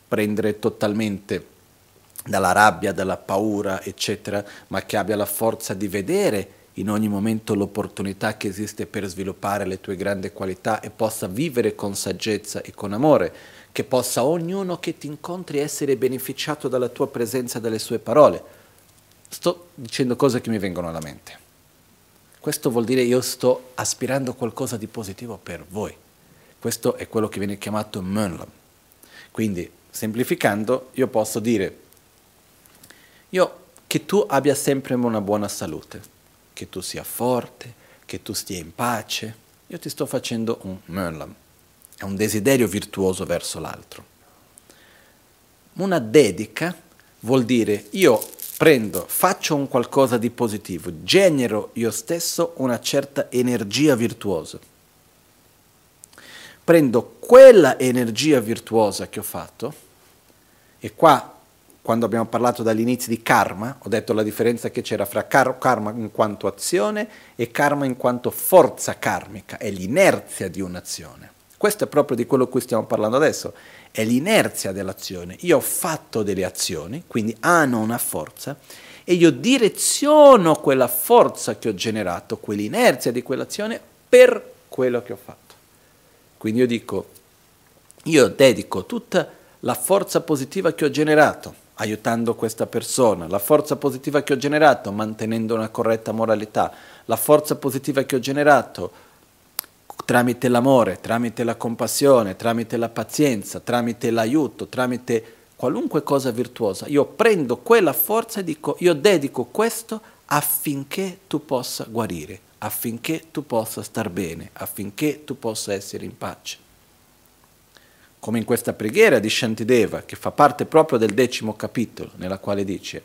prendere totalmente dalla rabbia, dalla paura, eccetera, ma che abbia la forza di vedere in ogni momento l'opportunità che esiste per sviluppare le tue grandi qualità e possa vivere con saggezza e con amore, che possa ognuno che ti incontri essere beneficiato dalla tua presenza e dalle sue parole. Sto dicendo cose che mi vengono alla mente. Questo vuol dire io sto aspirando qualcosa di positivo per voi. Questo è quello che viene chiamato Mönlam. Quindi, semplificando, io posso dire che tu abbia sempre una buona salute, che tu sia forte, che tu stia in pace. Io ti sto facendo un Mönlam. È un desiderio virtuoso verso l'altro. Una dedica vuol dire io faccio un qualcosa di positivo, genero io stesso una certa energia virtuosa. Prendo quella energia virtuosa che ho fatto, e qua, quando abbiamo parlato dall'inizio di karma, ho detto la differenza che c'era fra karma in quanto azione e karma in quanto forza karmica, è l'inerzia di un'azione. Questo è proprio di quello di cui stiamo parlando adesso, è l'inerzia dell'azione. Io ho fatto delle azioni, quindi hanno una forza, e io direziono quella forza che ho generato, quell'inerzia di quell'azione, per quello che ho fatto. Quindi io dico, io dedico tutta la forza positiva che ho generato, aiutando questa persona, la forza positiva che ho generato, mantenendo una corretta moralità, la forza positiva che ho generato, tramite l'amore, tramite la compassione, tramite la pazienza, tramite l'aiuto, tramite qualunque cosa virtuosa, io prendo quella forza e dico, io dedico questo affinché tu possa guarire, affinché tu possa star bene, affinché tu possa essere in pace. Come in questa preghiera di Shantideva, che fa parte proprio del 10° capitolo, nella quale dice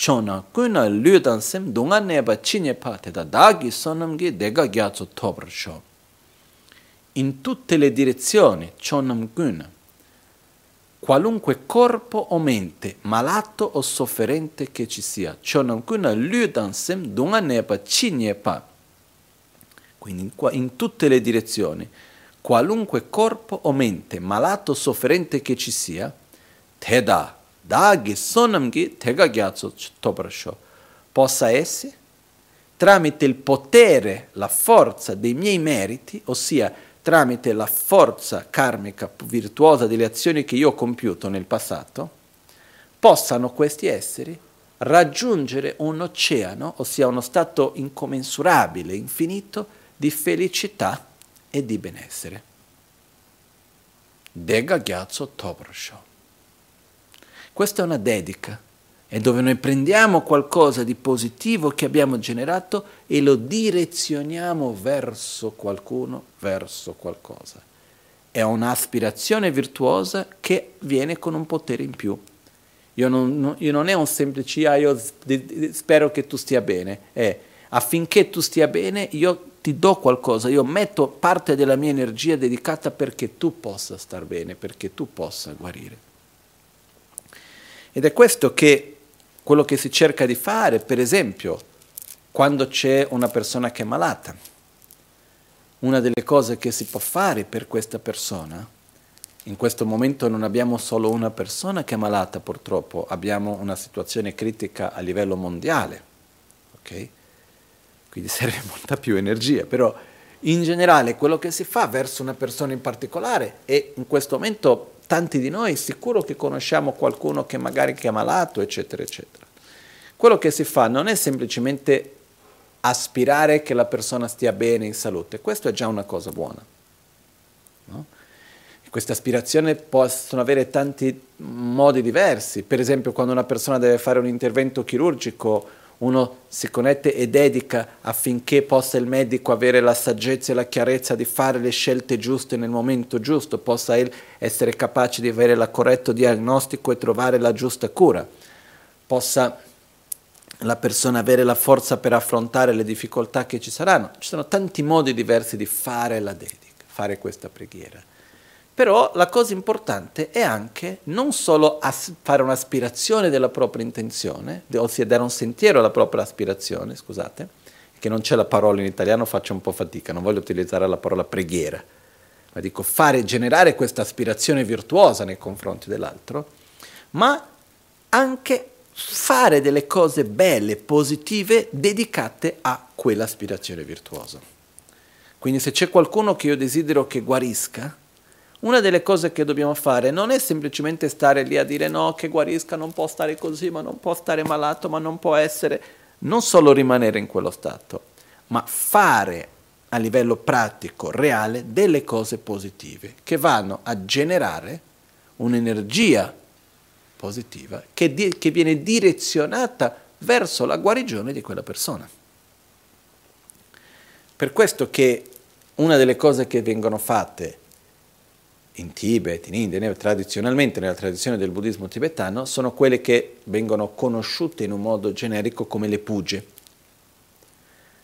Chona kuna ludansem dunganeba cinyepate da dagi sonamgi dega gyatso tobrasho. In tutte le direzioni, Chonamguna, qualunque corpo o mente, malato o sofferente che ci sia, Chonamguna ludansem dunganepa cinepa. Quindi in tutte le direzioni, qualunque corpo o mente, malato o sofferente che ci sia, Teda, Dagi, Sonamgi, Tegagyazo, Tobrasho, possa essere tramite il potere, la forza dei miei meriti, ossia tramite la forza karmica virtuosa delle azioni che io ho compiuto nel passato, possano questi esseri raggiungere un oceano, ossia uno stato incommensurabile, infinito, di felicità e di benessere. Dega gyatso tobrasho. Questa è una dedica, è dove noi prendiamo qualcosa di positivo che abbiamo generato e lo direzioniamo verso qualcuno, verso qualcosa. È un'aspirazione virtuosa che viene con un potere in più. Io non è un semplice, io spero che tu stia bene. Affinché tu stia bene, io ti do qualcosa, io metto parte della mia energia dedicata perché tu possa star bene, perché tu possa guarire. Ed è questo che quello che si cerca di fare, per esempio, quando c'è una persona che è malata. Una delle cose che si può fare per questa persona, in questo momento non abbiamo solo una persona che è malata purtroppo, abbiamo una situazione critica a livello mondiale, ok? Quindi serve molta più energia, però in generale quello che si fa verso una persona in particolare, e in questo momento tanti di noi sicuro che conosciamo qualcuno che magari è malato, eccetera, eccetera. Quello che si fa non è semplicemente aspirare che la persona stia bene, in salute, questo è già una cosa buona, no? Questa aspirazione possono avere tanti modi diversi, per esempio quando una persona deve fare un intervento chirurgico, uno si connette e dedica affinché possa il medico avere la saggezza e la chiarezza di fare le scelte giuste nel momento giusto, possa essere capace di avere il corretto diagnostico e trovare la giusta cura, possa la persona avere la forza per affrontare le difficoltà che ci saranno. Ci sono tanti modi diversi di fare la dedica, fare questa preghiera. Però la cosa importante è anche non solo fare un'aspirazione della propria intenzione, ossia dare un sentiero alla propria aspirazione, scusate, che non c'è la parola in italiano, faccio un po' fatica, non voglio utilizzare la parola preghiera, ma dico fare, generare questa aspirazione virtuosa nei confronti dell'altro, ma anche fare delle cose belle, positive, dedicate a quell'aspirazione virtuosa. Quindi se c'è qualcuno che io desidero che guarisca, una delle cose che dobbiamo fare non è semplicemente stare lì a dire no, che guarisca, non può stare così, ma non può stare malato, ma non può essere... Non solo rimanere in quello stato, ma fare a livello pratico, reale, delle cose positive che vanno a generare un'energia positiva che viene direzionata verso la guarigione di quella persona. Per questo che una delle cose che vengono fatte in Tibet, in India, tradizionalmente nella tradizione del buddismo tibetano, sono quelle che vengono conosciute in un modo generico come le puja.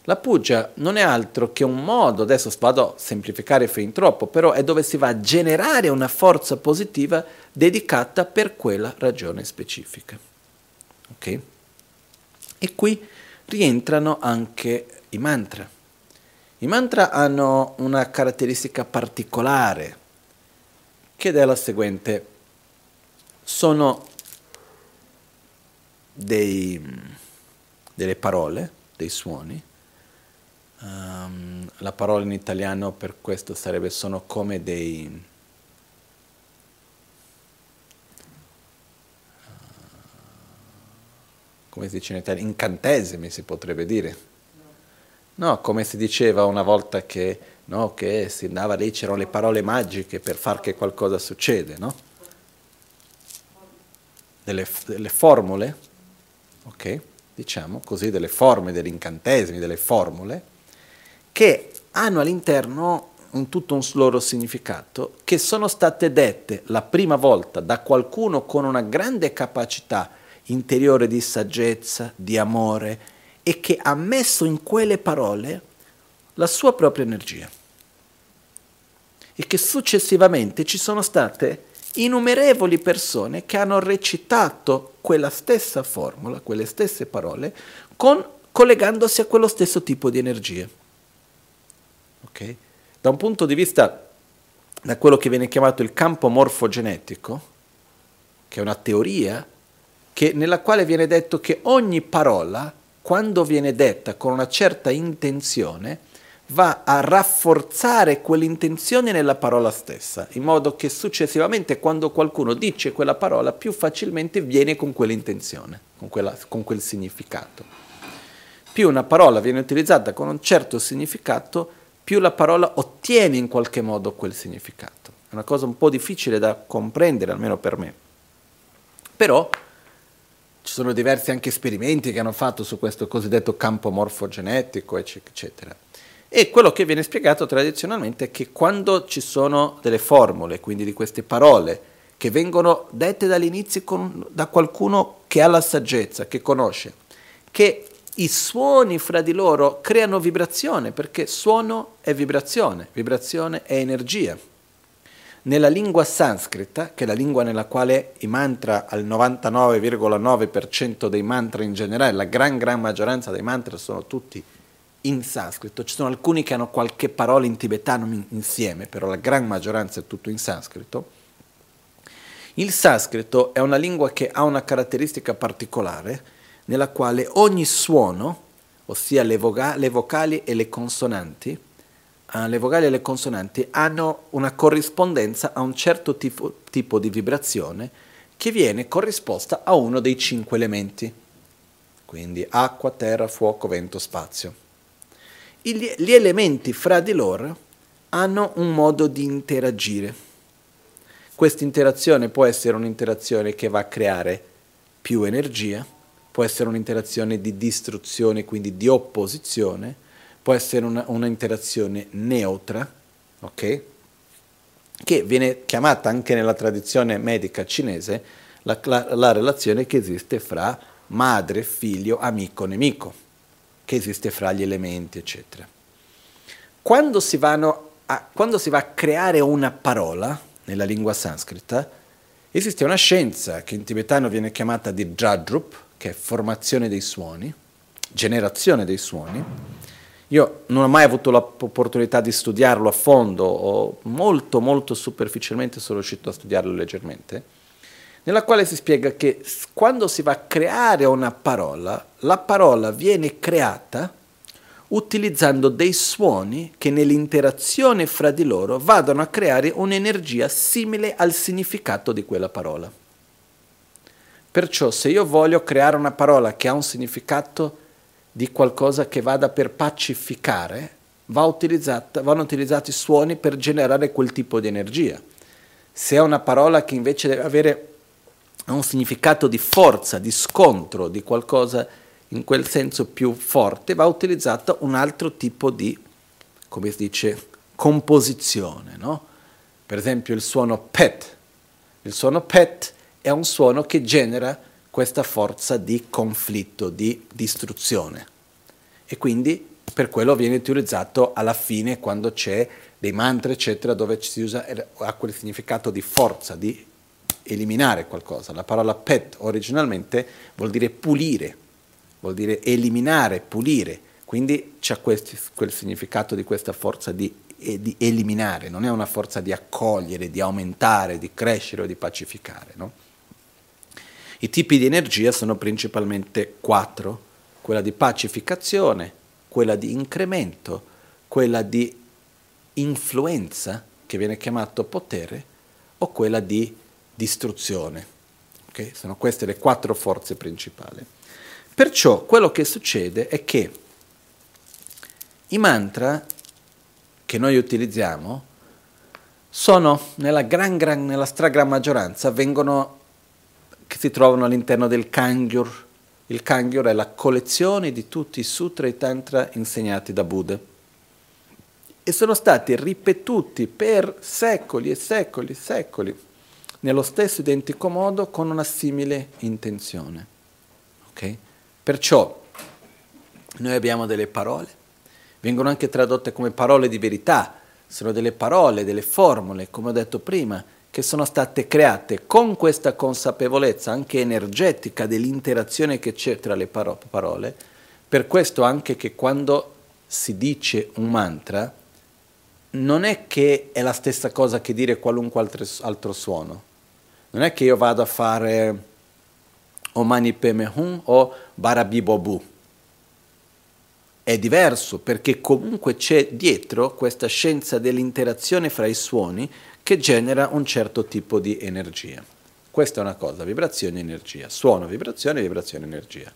La puja non è altro che un modo, adesso vado a semplificare fin troppo, però è dove si va a generare una forza positiva dedicata per quella ragione specifica. Ok? E qui rientrano anche i mantra. I mantra hanno una caratteristica particolare, che è la seguente: sono delle parole, dei suoni, la parola in italiano per questo sarebbe sono come dei come si dice in italiano, incantesimi si potrebbe dire, no, come si diceva una volta che no, che si andava lì, c'erano le parole magiche per far che qualcosa succede, no? Delle formule, ok? Diciamo così, delle forme, degli incantesimi, delle formule, che hanno all'interno un tutto un loro significato, che sono state dette la prima volta da qualcuno con una grande capacità interiore di saggezza, di amore, e che ha messo in quelle parole la sua propria energia. E che successivamente ci sono state innumerevoli persone che hanno recitato quella stessa formula, quelle stesse parole, collegandosi a quello stesso tipo di energia. Okay? Da un punto di vista, da quello che viene chiamato il campo morfogenetico, che è una teoria nella quale viene detto che ogni parola, quando viene detta con una certa intenzione, va a rafforzare quell'intenzione nella parola stessa, in modo che successivamente quando qualcuno dice quella parola più facilmente viene con quell'intenzione, con quel significato. Più una parola viene utilizzata con un certo significato, più la parola ottiene in qualche modo quel significato. È una cosa un po' difficile da comprendere, almeno per me. Però Ci sono diversi anche esperimenti che hanno fatto su questo cosiddetto campo morfogenetico, eccetera. E quello che viene spiegato tradizionalmente è che quando ci sono delle formule, quindi di queste parole, che vengono dette dall'inizio da qualcuno che ha la saggezza, che conosce, che i suoni fra di loro creano vibrazione, perché suono è vibrazione, vibrazione è energia. Nella lingua sanscrita, che è la lingua nella quale i mantra, al 99,9% dei mantra in generale, la gran maggioranza dei mantra sono tutti in sanscrito, ci sono alcuni che hanno qualche parola in tibetano insieme, però la gran maggioranza è tutto in sanscrito. Il sanscrito è una lingua che ha una caratteristica particolare, nella quale ogni suono, ossia le vocali e le consonanti, hanno una corrispondenza a un certo tipo di vibrazione che viene corrisposta a uno dei 5 elementi, quindi acqua, terra, fuoco, vento, spazio. Gli elementi fra di loro hanno un modo di interagire. Questa interazione può essere un'interazione che va a creare più energia, può essere un'interazione di distruzione, quindi di opposizione, può essere una interazione neutra, ok? Che viene chiamata anche nella tradizione medica cinese la relazione che esiste fra madre, figlio, amico, nemico, che esiste fra gli elementi, eccetera. Quando si va a creare una parola nella lingua sanscrita, esiste una scienza che in tibetano viene chiamata di Jadrup, che è formazione dei suoni, generazione dei suoni. Io non ho mai avuto l'opportunità di studiarlo a fondo, o molto superficialmente sono riuscito a studiarlo leggermente, nella quale si spiega che quando si va a creare una parola, la parola viene creata utilizzando dei suoni che nell'interazione fra di loro vadano a creare un'energia simile al significato di quella parola. Perciò se io voglio creare una parola che ha un significato di qualcosa che vada per pacificare, vanno utilizzati suoni per generare quel tipo di energia. Se è una parola che invece deve avere un significato di forza, di scontro, di qualcosa in quel senso più forte, va utilizzato un altro tipo di, come si dice, composizione, no? Per esempio il suono pet. Il suono pet è un suono che genera questa forza di conflitto, di distruzione, e quindi per quello viene utilizzato alla fine quando c'è dei mantra eccetera, dove si usa, ha quel significato di forza, di eliminare qualcosa. La parola pet originalmente vuol dire pulire, vuol dire eliminare, pulire, quindi c'è quel significato di questa forza di eliminare, non è una forza di accogliere, di aumentare, di crescere o di pacificare, no? I tipi di energia sono principalmente 4, quella di pacificazione, quella di incremento, quella di influenza, che viene chiamato potere, o quella di distruzione. Okay? Sono queste le 4 forze principali. Perciò quello che succede è che i mantra che noi utilizziamo sono, nella stragrande maggioranza, vengono che si trovano all'interno del Kangyur. Il Kangyur è la collezione di tutti i sutra e tantra insegnati da Buddha e sono stati ripetuti per secoli e secoli e secoli nello stesso identico modo con una simile intenzione. Okay? Perciò noi abbiamo delle parole, vengono anche tradotte come parole di verità, sono delle parole, delle formule, come ho detto prima, che sono state create con questa consapevolezza anche energetica dell'interazione che c'è tra le parole. Per questo anche che quando si dice un mantra non è che è la stessa cosa che dire qualunque altro suono, non è che io vado a fare o mani peme hun o barabibobu, è diverso perché comunque c'è dietro questa scienza dell'interazione fra i suoni che genera un certo tipo di energia. Questa è una cosa, vibrazione, energia, suono, vibrazione, energia.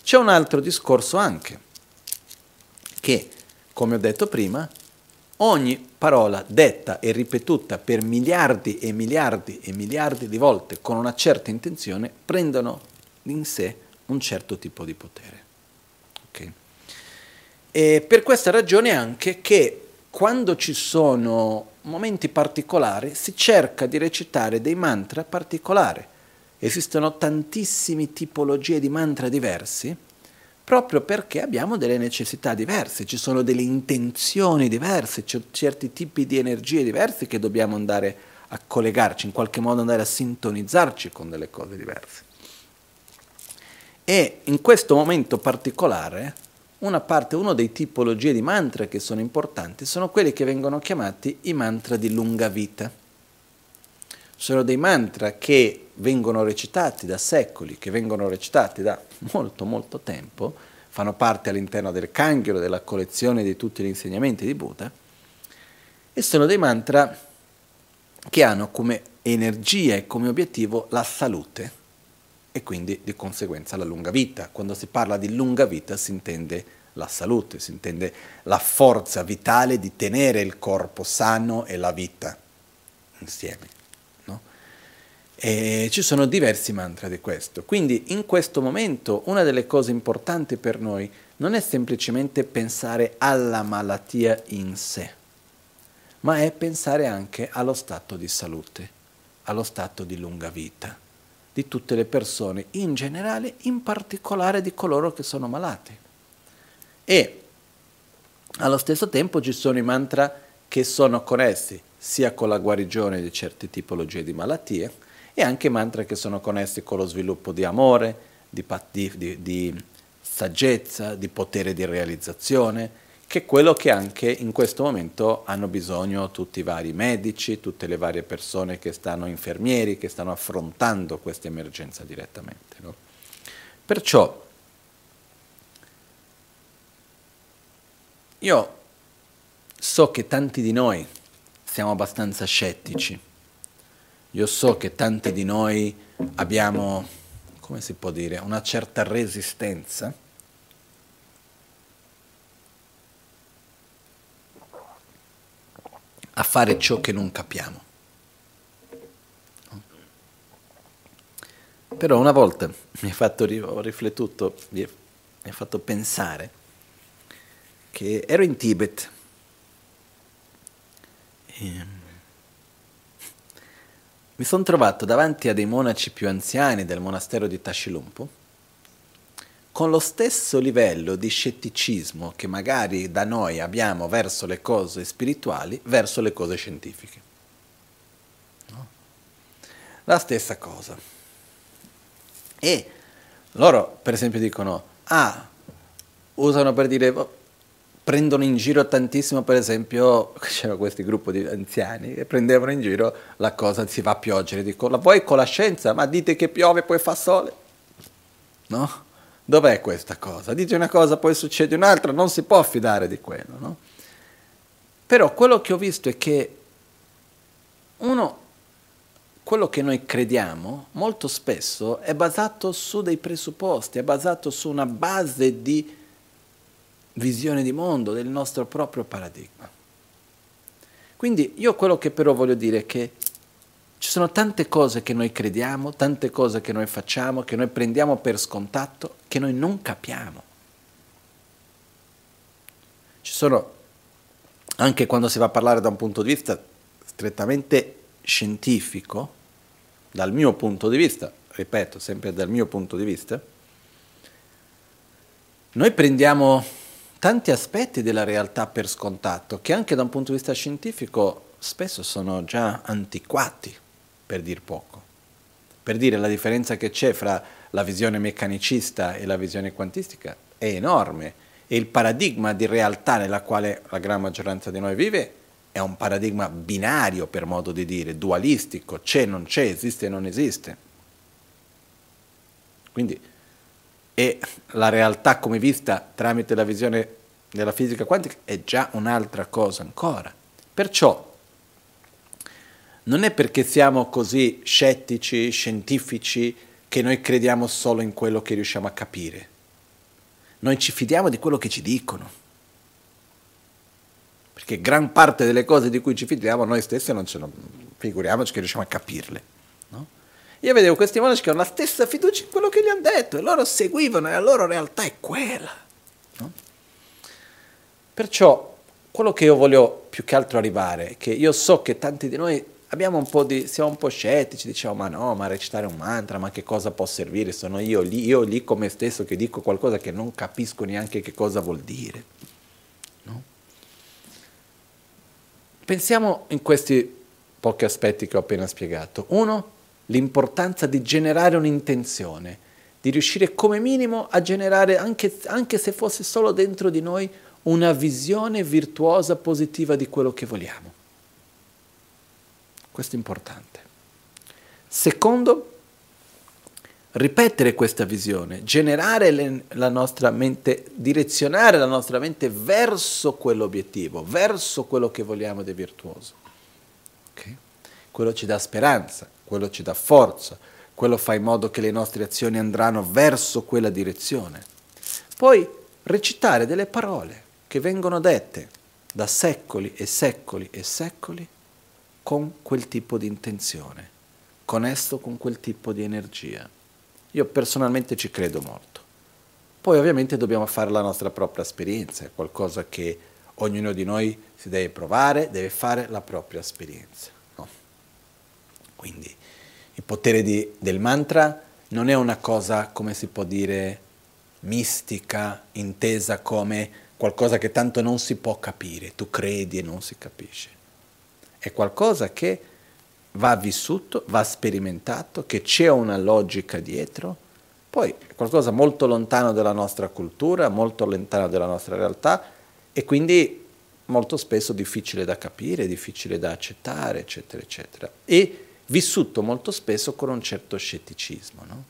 C'è un altro discorso anche, che, come ho detto prima, ogni parola detta e ripetuta per miliardi e miliardi e miliardi di volte con una certa intenzione prendono in sé un certo tipo di potere. Okay? E per questa ragione anche che quando ci sono momenti particolari si cerca di recitare dei mantra particolari. Esistono tantissime tipologie di mantra diversi proprio perché abbiamo delle necessità diverse, ci sono delle intenzioni diverse, certi tipi di energie diverse che dobbiamo andare a collegarci, in qualche modo andare a sintonizzarci con delle cose diverse. E in questo momento particolare, una dei tipologie di mantra che sono importanti sono quelli che vengono chiamati i mantra di lunga vita. Sono dei mantra che vengono recitati da secoli, che vengono recitati da molto molto tempo, fanno parte all'interno del Kangyur, della collezione di tutti gli insegnamenti di Buddha, e sono dei mantra che hanno come energia e come obiettivo la salute e quindi di conseguenza la lunga vita. Quando si parla di lunga vita si intende la salute, si intende la forza vitale di tenere il corpo sano e la vita insieme. E ci sono diversi mantra di questo, quindi in questo momento una delle cose importanti per noi non è semplicemente pensare alla malattia in sé, ma è pensare anche allo stato di salute, allo stato di lunga vita, di tutte le persone in generale, in particolare di coloro che sono malati. E allo stesso tempo ci sono i mantra che sono connessi sia con la guarigione di certe tipologie di malattie, e anche mantra che sono connessi con lo sviluppo di amore, di saggezza, di potere di realizzazione, che è quello che anche in questo momento hanno bisogno tutti i vari medici, tutte le varie persone che stanno, infermieri, che stanno affrontando questa emergenza direttamente. No? Perciò io so che tanti di noi siamo abbastanza scettici. Io so che tanti di noi abbiamo, come si può dire, una certa resistenza a fare ciò che non capiamo. Però una volta ho riflettuto, mi ha fatto pensare che ero in Tibet e mi sono trovato davanti a dei monaci più anziani del monastero di Tashilumpo con lo stesso livello di scetticismo che magari da noi abbiamo verso le cose spirituali, verso le cose scientifiche. No? La stessa cosa. E loro, per esempio, dicono, usano per dire, prendono in giro tantissimo, per esempio, c'erano questi gruppi di anziani e prendevano in giro la cosa, si va a pioggia, dico, la vuoi con la scienza? Ma dite che piove, poi fa sole. No? Dov'è questa cosa? Dite una cosa, poi succede un'altra, non si può fidare di quello, no? Però quello che ho visto è che quello che noi crediamo molto spesso è basato su dei presupposti, è basato su una base di visione di mondo, del nostro proprio paradigma. Quindi io quello che però voglio dire è che ci sono tante cose che noi crediamo, tante cose che noi facciamo, che noi prendiamo per scontato, che noi non capiamo. Ci sono, anche quando si va a parlare da un punto di vista strettamente scientifico, dal mio punto di vista, ripeto, sempre dal mio punto di vista, noi prendiamo tanti aspetti della realtà per scontato, che anche da un punto di vista scientifico spesso sono già antiquati, per dir poco. Per dire, la differenza che c'è fra la visione meccanicista e la visione quantistica è enorme, e il paradigma di realtà nella quale la gran maggioranza di noi vive è un paradigma binario, per modo di dire, dualistico, c'è, non c'è, esiste, non esiste. Quindi, e la realtà come vista tramite la visione della fisica quantica è già un'altra cosa ancora. Perciò non è perché siamo così scettici, scientifici, che noi crediamo solo in quello che riusciamo a capire. Noi ci fidiamo di quello che ci dicono. Perché gran parte delle cose di cui ci fidiamo noi stessi non ce ne figuriamoci che riusciamo a capirle. No? Io vedevo questi monaci che hanno la stessa fiducia in quello che gli hanno detto, e loro seguivano, e la loro realtà è quella. No? Perciò, quello che io voglio più che altro arrivare, è che io so che tanti di noi abbiamo siamo un po' scettici, diciamo, ma no, ma recitare un mantra, ma che cosa può servire? Sono io lì come stesso che dico qualcosa che non capisco neanche che cosa vuol dire. No? Pensiamo in questi pochi aspetti che ho appena spiegato. Uno, l'importanza di generare un'intenzione, di riuscire come minimo a generare, anche se fosse solo dentro di noi, una visione virtuosa, positiva di quello che vogliamo. Questo è importante. Secondo, ripetere questa visione, generare la nostra mente, direzionare la nostra mente verso quell'obiettivo, verso quello che vogliamo di virtuoso. Okay? Quello ci dà speranza, quello ci dà forza, quello fa in modo che le nostre azioni andranno verso quella direzione. Poi recitare delle parole che vengono dette da secoli e secoli e secoli, con quel tipo di intenzione, con quel tipo di energia. Io personalmente ci credo molto. Poi ovviamente dobbiamo fare la nostra propria esperienza, è qualcosa che ognuno di noi si deve provare, deve fare la propria esperienza. No? Quindi il potere del mantra non è una cosa, come si può dire, mistica, intesa come qualcosa che tanto non si può capire, tu credi e non si capisce. È qualcosa che va vissuto, va sperimentato, che c'è una logica dietro, poi è qualcosa molto lontano dalla nostra cultura, molto lontano dalla nostra realtà e quindi molto spesso difficile da capire, difficile da accettare, eccetera, eccetera. E vissuto molto spesso con un certo scetticismo, no?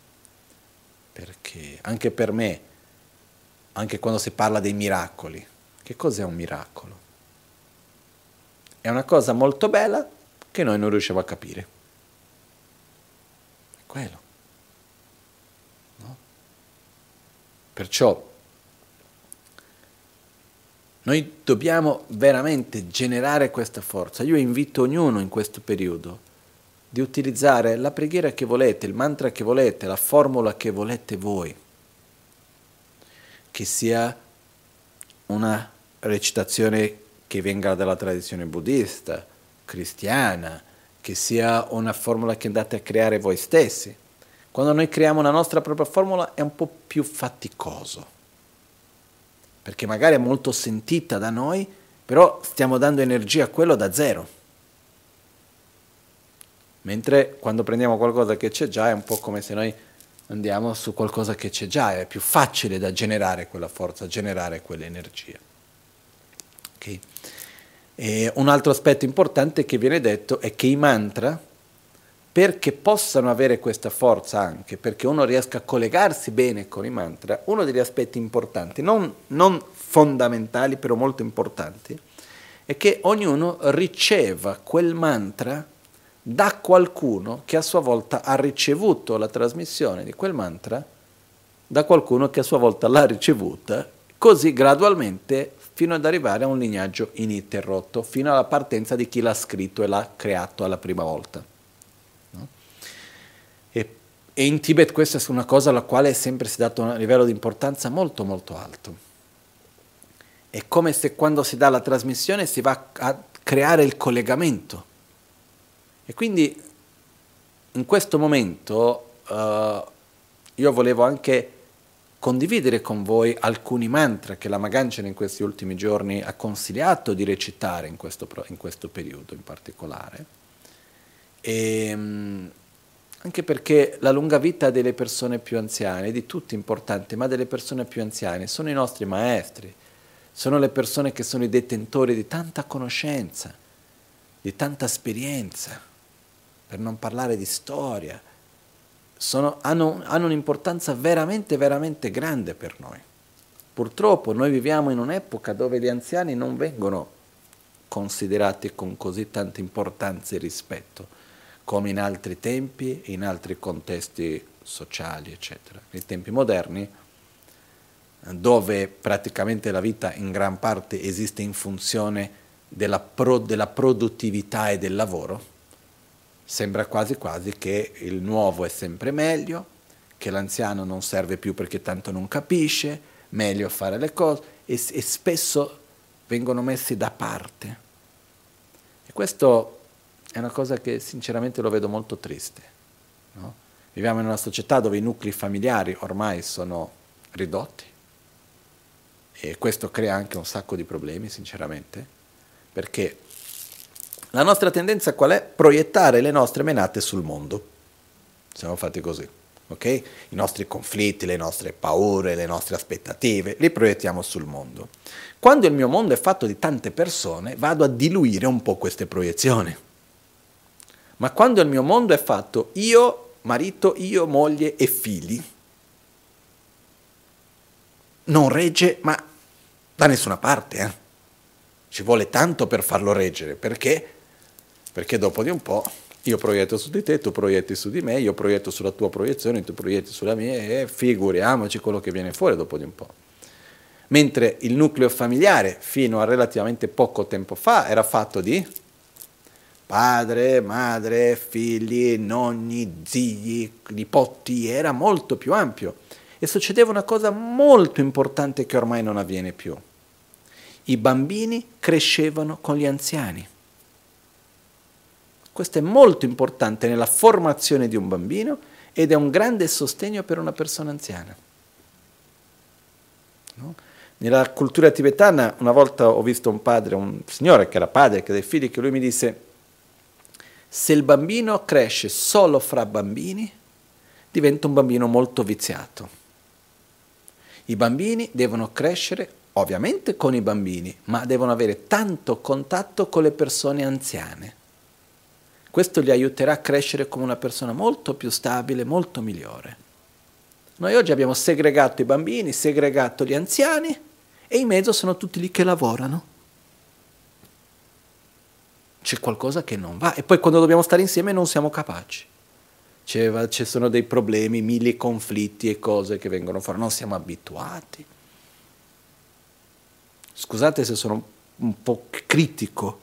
Perché anche per me, anche quando si parla dei miracoli, che cos'è un miracolo? È una cosa molto bella che noi non riusciamo a capire. È quello. No? Perciò noi dobbiamo veramente generare questa forza. Io invito ognuno in questo periodo di utilizzare la preghiera che volete, il mantra che volete, la formula che volete voi. Che sia una recitazione che venga dalla tradizione buddista, cristiana, che sia una formula che andate a creare voi stessi. Quando noi creiamo la nostra propria formula è un po' più faticoso, perché magari è molto sentita da noi, però stiamo dando energia a quello da zero. Mentre quando prendiamo qualcosa che c'è già è un po' come se noi andiamo su qualcosa che c'è già, è più facile da generare quella forza, generare quell'energia. Okay. E un altro aspetto importante che viene detto è che i mantra, perché possano avere questa forza anche, perché uno riesca a collegarsi bene con i mantra, uno degli aspetti importanti, non fondamentali, però molto importanti, è che ognuno riceva quel mantra da qualcuno che a sua volta ha ricevuto la trasmissione di quel mantra, da qualcuno che a sua volta l'ha ricevuta, così gradualmente fino ad arrivare a un lignaggio ininterrotto, fino alla partenza di chi l'ha scritto e l'ha creato alla prima volta. No? E in Tibet questa è una cosa alla quale sempre si è dato un livello di importanza molto molto alto. È come se quando si dà la trasmissione si va a creare il collegamento. E quindi in questo momento io volevo anche condividere con voi alcuni mantra che Lama Gangchen in questi ultimi giorni ha consigliato di recitare in questo periodo in particolare. E, anche perché la lunga vita delle persone più anziane, di tutti importante, ma delle persone più anziane, sono i nostri maestri, sono le persone che sono i detentori di tanta conoscenza, di tanta esperienza, per non parlare di storia, hanno un'importanza veramente, veramente grande per noi. Purtroppo noi viviamo in un'epoca dove gli anziani non vengono considerati con così tanta importanza e rispetto, come in altri tempi, in altri contesti sociali, eccetera. Nei tempi moderni, dove praticamente la vita in gran parte esiste in funzione della produttività e del lavoro, Sembra quasi quasi che il nuovo è sempre meglio, che l'anziano non serve più perché tanto non capisce, meglio fare le cose, e spesso vengono messi da parte. E questo è una cosa che sinceramente lo vedo molto triste, no? Viviamo in una società dove i nuclei familiari ormai sono ridotti, e questo crea anche un sacco di problemi, sinceramente, perché la nostra tendenza qual è? Proiettare le nostre menate sul mondo. Siamo fatti così, ok? I nostri conflitti, le nostre paure, le nostre aspettative, li proiettiamo sul mondo. Quando il mio mondo è fatto di tante persone, vado a diluire un po' queste proiezioni. Ma quando il mio mondo è fatto io, marito, io, moglie e figli, non regge, ma da nessuna parte, eh? Ci vuole tanto per farlo reggere, perché? Perché dopo di un po' io proietto su di te, tu proietti su di me, io proietto sulla tua proiezione, tu proietti sulla mia, e figuriamoci quello che viene fuori dopo di un po'. Mentre il nucleo familiare, fino a relativamente poco tempo fa, era fatto di padre, madre, figli, nonni, zii, nipoti, era molto più ampio. E succedeva una cosa molto importante che ormai non avviene più. I bambini crescevano con gli anziani. Questo è molto importante nella formazione di un bambino ed è un grande sostegno per una persona anziana. No? Nella cultura tibetana una volta ho visto un padre, un signore che era padre, che ha dei figli, che lui mi disse: se il bambino cresce solo fra bambini, diventa un bambino molto viziato. I bambini devono crescere ovviamente con i bambini, ma devono avere tanto contatto con le persone anziane. Questo gli aiuterà a crescere come una persona molto più stabile, molto migliore. Noi oggi abbiamo segregato i bambini, segregato gli anziani, e in mezzo sono tutti lì che lavorano. C'è qualcosa che non va, e poi quando dobbiamo stare insieme non siamo capaci. Ci sono dei problemi, mille conflitti e cose che vengono fuori, non siamo abituati. Scusate se sono un po' critico,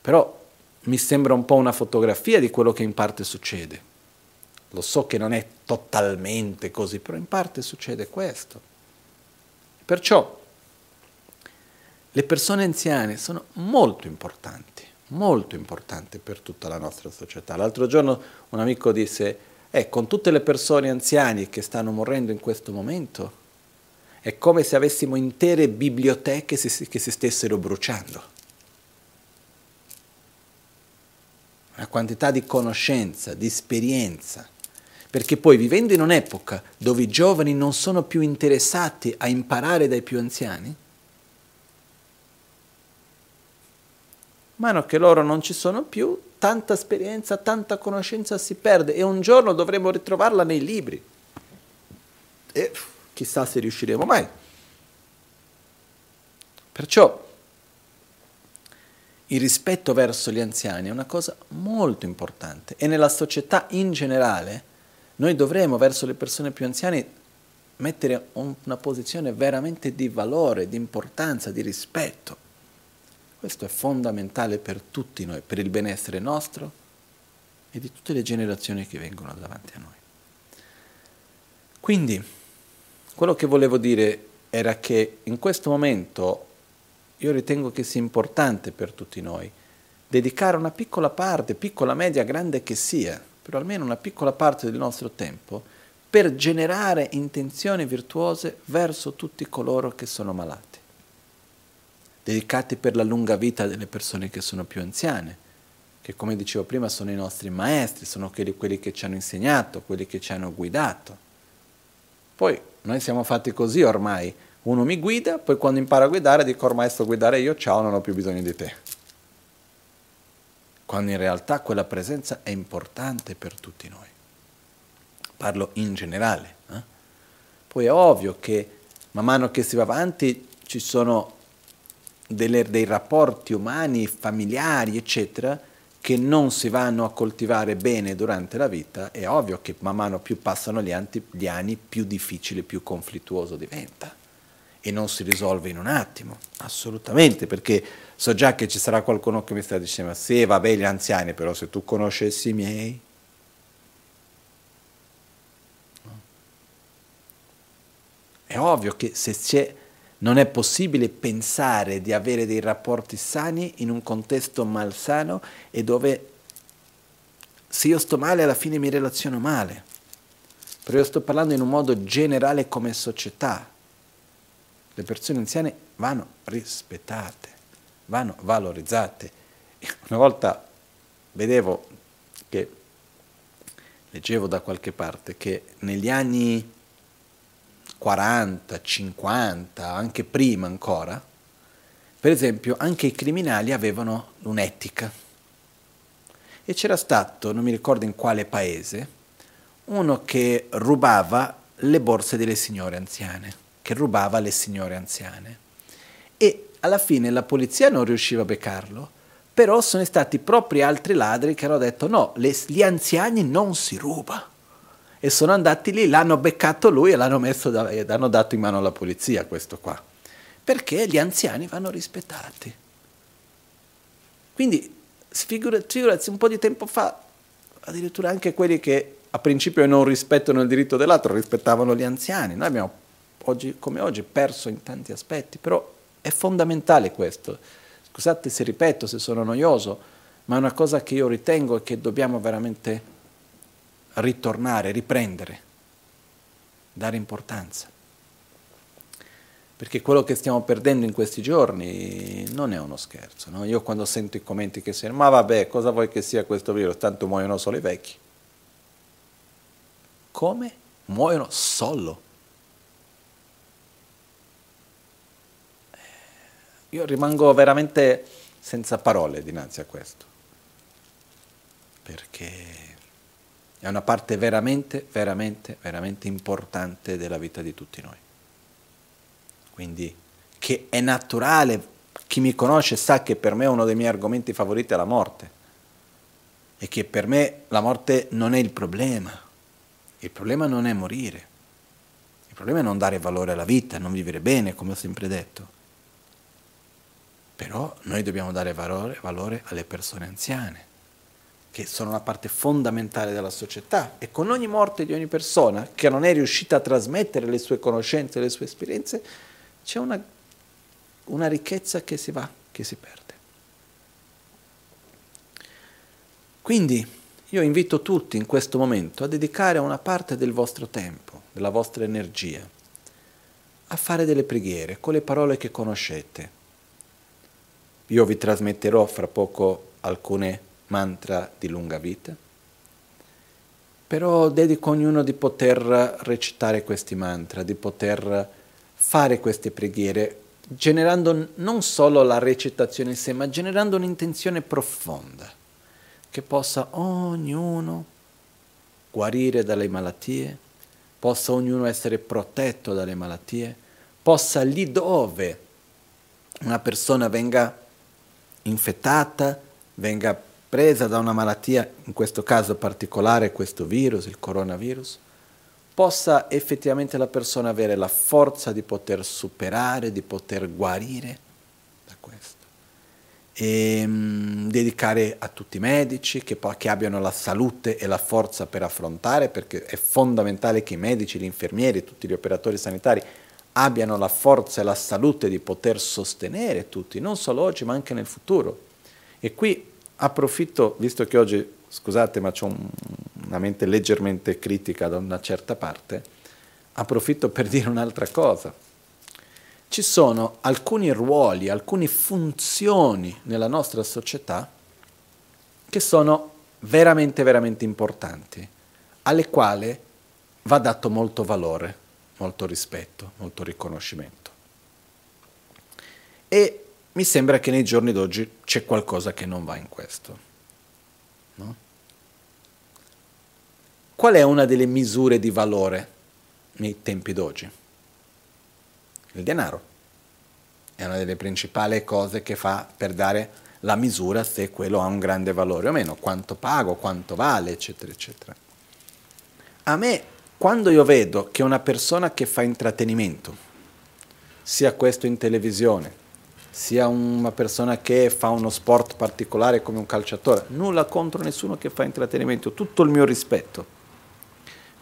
però mi sembra un po' una fotografia di quello che in parte succede. Lo so che non è totalmente così, però in parte succede questo. Perciò le persone anziane sono molto importanti per tutta la nostra società. L'altro giorno un amico disse: con tutte le persone anziane che stanno morendo in questo momento, è come se avessimo intere biblioteche che si stessero bruciando. Una quantità di conoscenza, di esperienza. Perché poi, vivendo in un'epoca dove i giovani non sono più interessati a imparare dai più anziani, mano che loro non ci sono più, tanta esperienza, tanta conoscenza si perde, e un giorno dovremo ritrovarla nei libri. E chissà se riusciremo mai. Perciò il rispetto verso gli anziani è una cosa molto importante, e nella società in generale noi dovremo verso le persone più anziane mettere una posizione veramente di valore, di importanza, di rispetto. Questo è fondamentale per tutti noi, per il benessere nostro e di tutte le generazioni che vengono davanti a noi. Quindi quello che volevo dire era che in questo momento io ritengo che sia importante per tutti noi dedicare una piccola parte, piccola, media, grande che sia, però almeno una piccola parte del nostro tempo per generare intenzioni virtuose verso tutti coloro che sono malati, dedicati per la lunga vita delle persone che sono più anziane, che come dicevo prima sono i nostri maestri, sono quelli che ci hanno insegnato, quelli che ci hanno guidato. Poi noi siamo fatti così ormai, uno mi guida, poi quando imparo a guidare dico ormai sto a guidare io, ciao, non ho più bisogno di te. Quando in realtà quella presenza è importante per tutti noi. Parlo in generale. Poi è ovvio che man mano che si va avanti ci sono dei rapporti umani, familiari, eccetera, che non si vanno a coltivare bene durante la vita. È ovvio che man mano più passano gli anni, più difficile, più conflittuoso diventa. e non si risolve in un attimo, assolutamente, perché so già che ci sarà qualcuno che mi sta dicendo, sì, vabbè, gli anziani, però se tu conoscessi i miei, no? È ovvio che se c'è, non è possibile pensare di avere dei rapporti sani in un contesto malsano e dove se io sto male alla fine mi relaziono male, però io sto parlando in un modo generale come società. Le persone anziane vanno rispettate, vanno valorizzate. Una volta vedevo che, leggevo da qualche parte, che negli anni 40, 50, anche prima ancora, per esempio anche i criminali avevano un'etica. E c'era stato, non mi ricordo in quale paese, uno che rubava le borse delle signore anziane. E alla fine la polizia non riusciva a beccarlo, però sono stati proprio altri ladri che hanno detto no, gli anziani non si ruba, e sono andati lì, l'hanno beccato lui e l'hanno messo e hanno dato in mano alla polizia questo qua, perché gli anziani vanno rispettati. Quindi figurati, un po' di tempo fa addirittura anche quelli che a principio non rispettano il diritto dell'altro rispettavano gli anziani. Noi abbiamo oggi come oggi perso in tanti aspetti, però è fondamentale questo. Scusate se ripeto, se sono noioso, ma è una cosa che io ritengo e che dobbiamo veramente ritornare, riprendere, dare importanza. Perché quello che stiamo perdendo in questi giorni non è uno scherzo, no? Io quando sento i commenti che dicono ma vabbè, cosa vuoi che sia questo virus, tanto muoiono solo i vecchi. Come? Muoiono solo. Io rimango veramente senza parole dinanzi a questo, perché è una parte veramente, veramente, veramente importante della vita di tutti noi. Quindi, che è naturale, chi mi conosce sa che per me uno dei miei argomenti favoriti è la morte, e che per me la morte non è il problema non è morire, il problema è non dare valore alla vita, non vivere bene, come ho sempre detto. Però noi dobbiamo dare valore alle persone anziane, che sono una parte fondamentale della società, e con ogni morte di ogni persona che non è riuscita a trasmettere le sue conoscenze, le sue esperienze, c'è una ricchezza che si va, che si perde. Quindi io invito tutti in questo momento a dedicare una parte del vostro tempo, della vostra energia, a fare delle preghiere con le parole che conoscete. Io vi trasmetterò fra poco alcune mantra di lunga vita, però dedico a ognuno di poter recitare questi mantra, di poter fare queste preghiere, generando non solo la recitazione in sé, ma generando un'intenzione profonda, che possa ognuno guarire dalle malattie, possa ognuno essere protetto dalle malattie, possa lì dove una persona venga infettata, venga presa da una malattia, in questo caso particolare questo virus, il coronavirus, possa effettivamente la persona avere la forza di poter superare, di poter guarire da questo. E dedicare a tutti i medici che abbiano la salute e la forza per affrontare, perché è fondamentale che i medici, gli infermieri, tutti gli operatori sanitari abbiano la forza e la salute di poter sostenere tutti, non solo oggi ma anche nel futuro. E qui approfitto, visto che oggi, scusate ma c'ho una mente leggermente critica da una certa parte, approfitto per dire un'altra cosa. Ci sono alcuni ruoli, alcune funzioni nella nostra società che sono veramente, veramente importanti, alle quali va dato molto valore, molto rispetto, molto riconoscimento. E mi sembra che nei giorni d'oggi c'è qualcosa che non va in questo, no? Qual è una delle misure di valore nei tempi d'oggi? Il denaro. È una delle principali cose che fa per dare la misura se quello ha un grande valore o meno, quanto pago, quanto vale, eccetera, eccetera. Quando io vedo che una persona che fa intrattenimento, sia questo in televisione, sia una persona che fa uno sport particolare come un calciatore, nulla contro nessuno che fa intrattenimento, tutto il mio rispetto.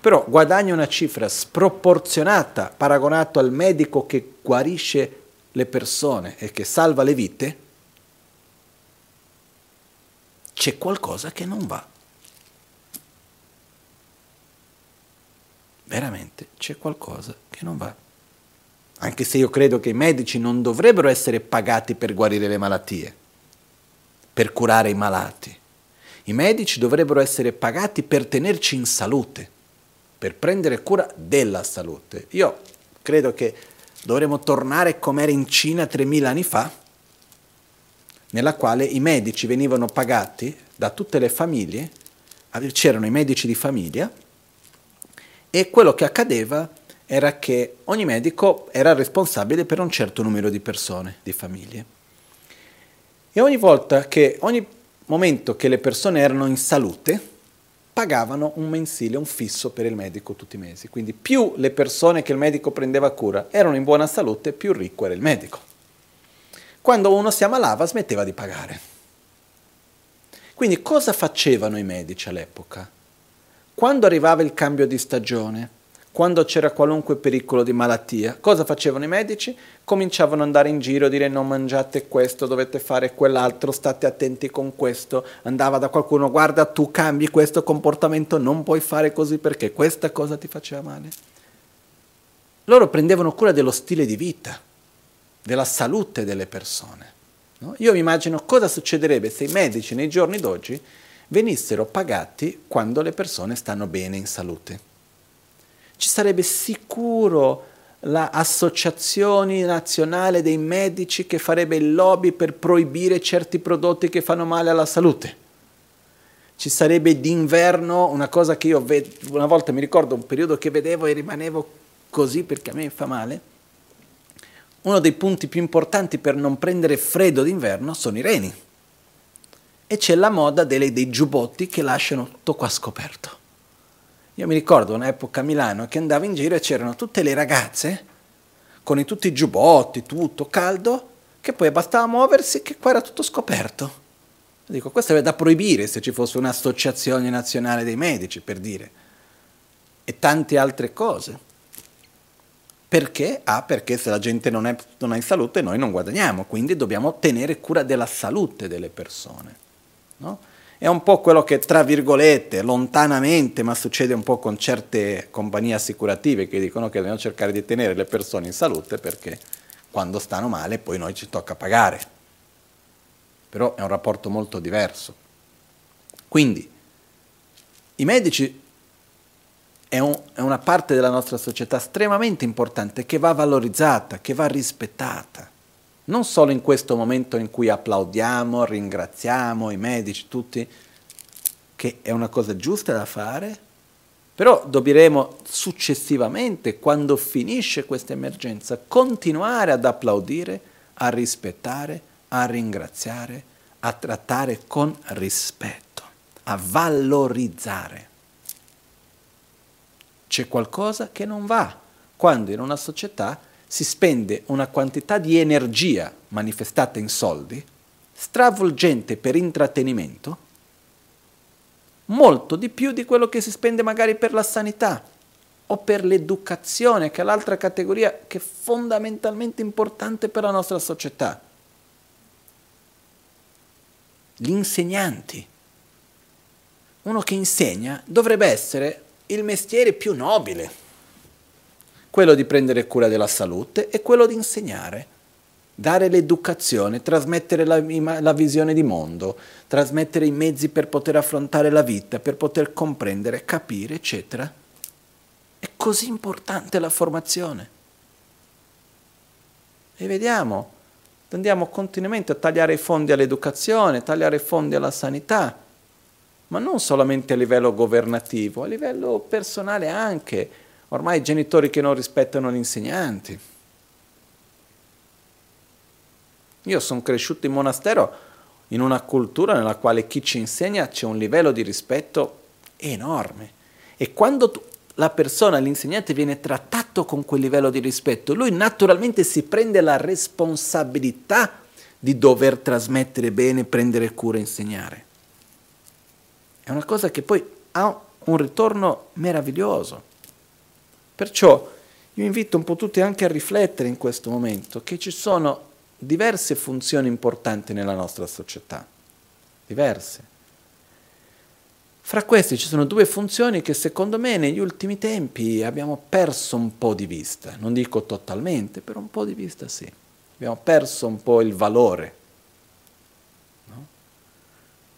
Però guadagna una cifra sproporzionata paragonato al medico che guarisce le persone e che salva le vite, c'è qualcosa che non va. Veramente c'è qualcosa che non va. Anche se io credo che i medici non dovrebbero essere pagati per guarire le malattie, per curare i malati. I medici dovrebbero essere pagati per tenerci in salute, per prendere cura della salute. Io credo che dovremmo tornare come era in Cina 3000 anni fa, nella quale i medici venivano pagati da tutte le famiglie, c'erano i medici di famiglia, e quello che accadeva era che ogni medico era responsabile per un certo numero di persone, di famiglie. E ogni momento che le persone erano in salute, pagavano un mensile, un fisso per il medico tutti i mesi. Quindi più le persone che il medico prendeva cura erano in buona salute, più ricco era il medico. Quando uno si ammalava, smetteva di pagare. Quindi cosa facevano i medici all'epoca? Quando arrivava il cambio di stagione, quando c'era qualunque pericolo di malattia, cosa facevano i medici? Cominciavano ad andare in giro, a dire non mangiate questo, dovete fare quell'altro, state attenti con questo. Andava da qualcuno, guarda tu cambi questo comportamento, non puoi fare così perché questa cosa ti faceva male. Loro prendevano cura dello stile di vita, della salute delle persone. No? Io mi immagino cosa succederebbe se i medici nei giorni d'oggi venissero pagati quando le persone stanno bene in salute. Ci sarebbe sicuro l'Associazione Nazionale dei Medici che farebbe il lobby per proibire certi prodotti che fanno male alla salute. Ci sarebbe d'inverno una cosa che io una volta mi ricordo un periodo che vedevo e rimanevo così perché a me fa male. Uno dei punti più importanti per non prendere freddo d'inverno sono i reni. E c'è la moda dei giubbotti che lasciano tutto qua scoperto. Io mi ricordo un'epoca a Milano che andavo in giro e c'erano tutte le ragazze con tutti i giubbotti, tutto caldo, che poi bastava muoversi che qua era tutto scoperto. Dico, questo è da proibire se ci fosse un'associazione nazionale dei medici, per dire, e tante altre cose. Perché? Perché se la gente non è in salute noi non guadagniamo, quindi dobbiamo tenere cura della salute delle persone, no? È un po' quello che, tra virgolette, lontanamente, ma succede un po' con certe compagnie assicurative che dicono che dobbiamo cercare di tenere le persone in salute perché quando stanno male poi noi ci tocca pagare. Però è un rapporto molto diverso. Quindi, i medici è una parte della nostra società estremamente importante che va valorizzata, che va rispettata. Non solo in questo momento in cui applaudiamo, ringraziamo i medici, tutti, che è una cosa giusta da fare, però dovremo successivamente, quando finisce questa emergenza, continuare ad applaudire, a rispettare, a ringraziare, a trattare con rispetto, a valorizzare. C'è qualcosa che non va quando in una società si spende una quantità di energia manifestata in soldi, stravolgente per intrattenimento, molto di più di quello che si spende magari per la sanità o per l'educazione, che è l'altra categoria che è fondamentalmente importante per la nostra società. Gli insegnanti. Uno che insegna dovrebbe essere il mestiere più nobile, quello di prendere cura della salute e quello di insegnare, dare l'educazione, trasmettere la visione di mondo, trasmettere i mezzi per poter affrontare la vita, per poter comprendere, capire, eccetera. È così importante la formazione. E vediamo, andiamo continuamente a tagliare i fondi all'educazione, tagliare i fondi alla sanità, ma non solamente a livello governativo, a livello personale anche. Ormai i genitori che non rispettano gli insegnanti. Io sono cresciuto in monastero in una cultura nella quale chi ci insegna c'è un livello di rispetto enorme. E quando l'insegnante viene trattato nato con quel livello di rispetto, lui naturalmente si prende la responsabilità di dover trasmettere bene, prendere cura e insegnare. È una cosa che poi ha un ritorno meraviglioso. Perciò io invito un po' tutti anche a riflettere in questo momento che ci sono diverse funzioni importanti nella nostra società, diverse. Fra queste ci sono due funzioni che secondo me negli ultimi tempi abbiamo perso un po' di vista, non dico totalmente, però un po' di vista sì. Abbiamo perso un po' il valore. No?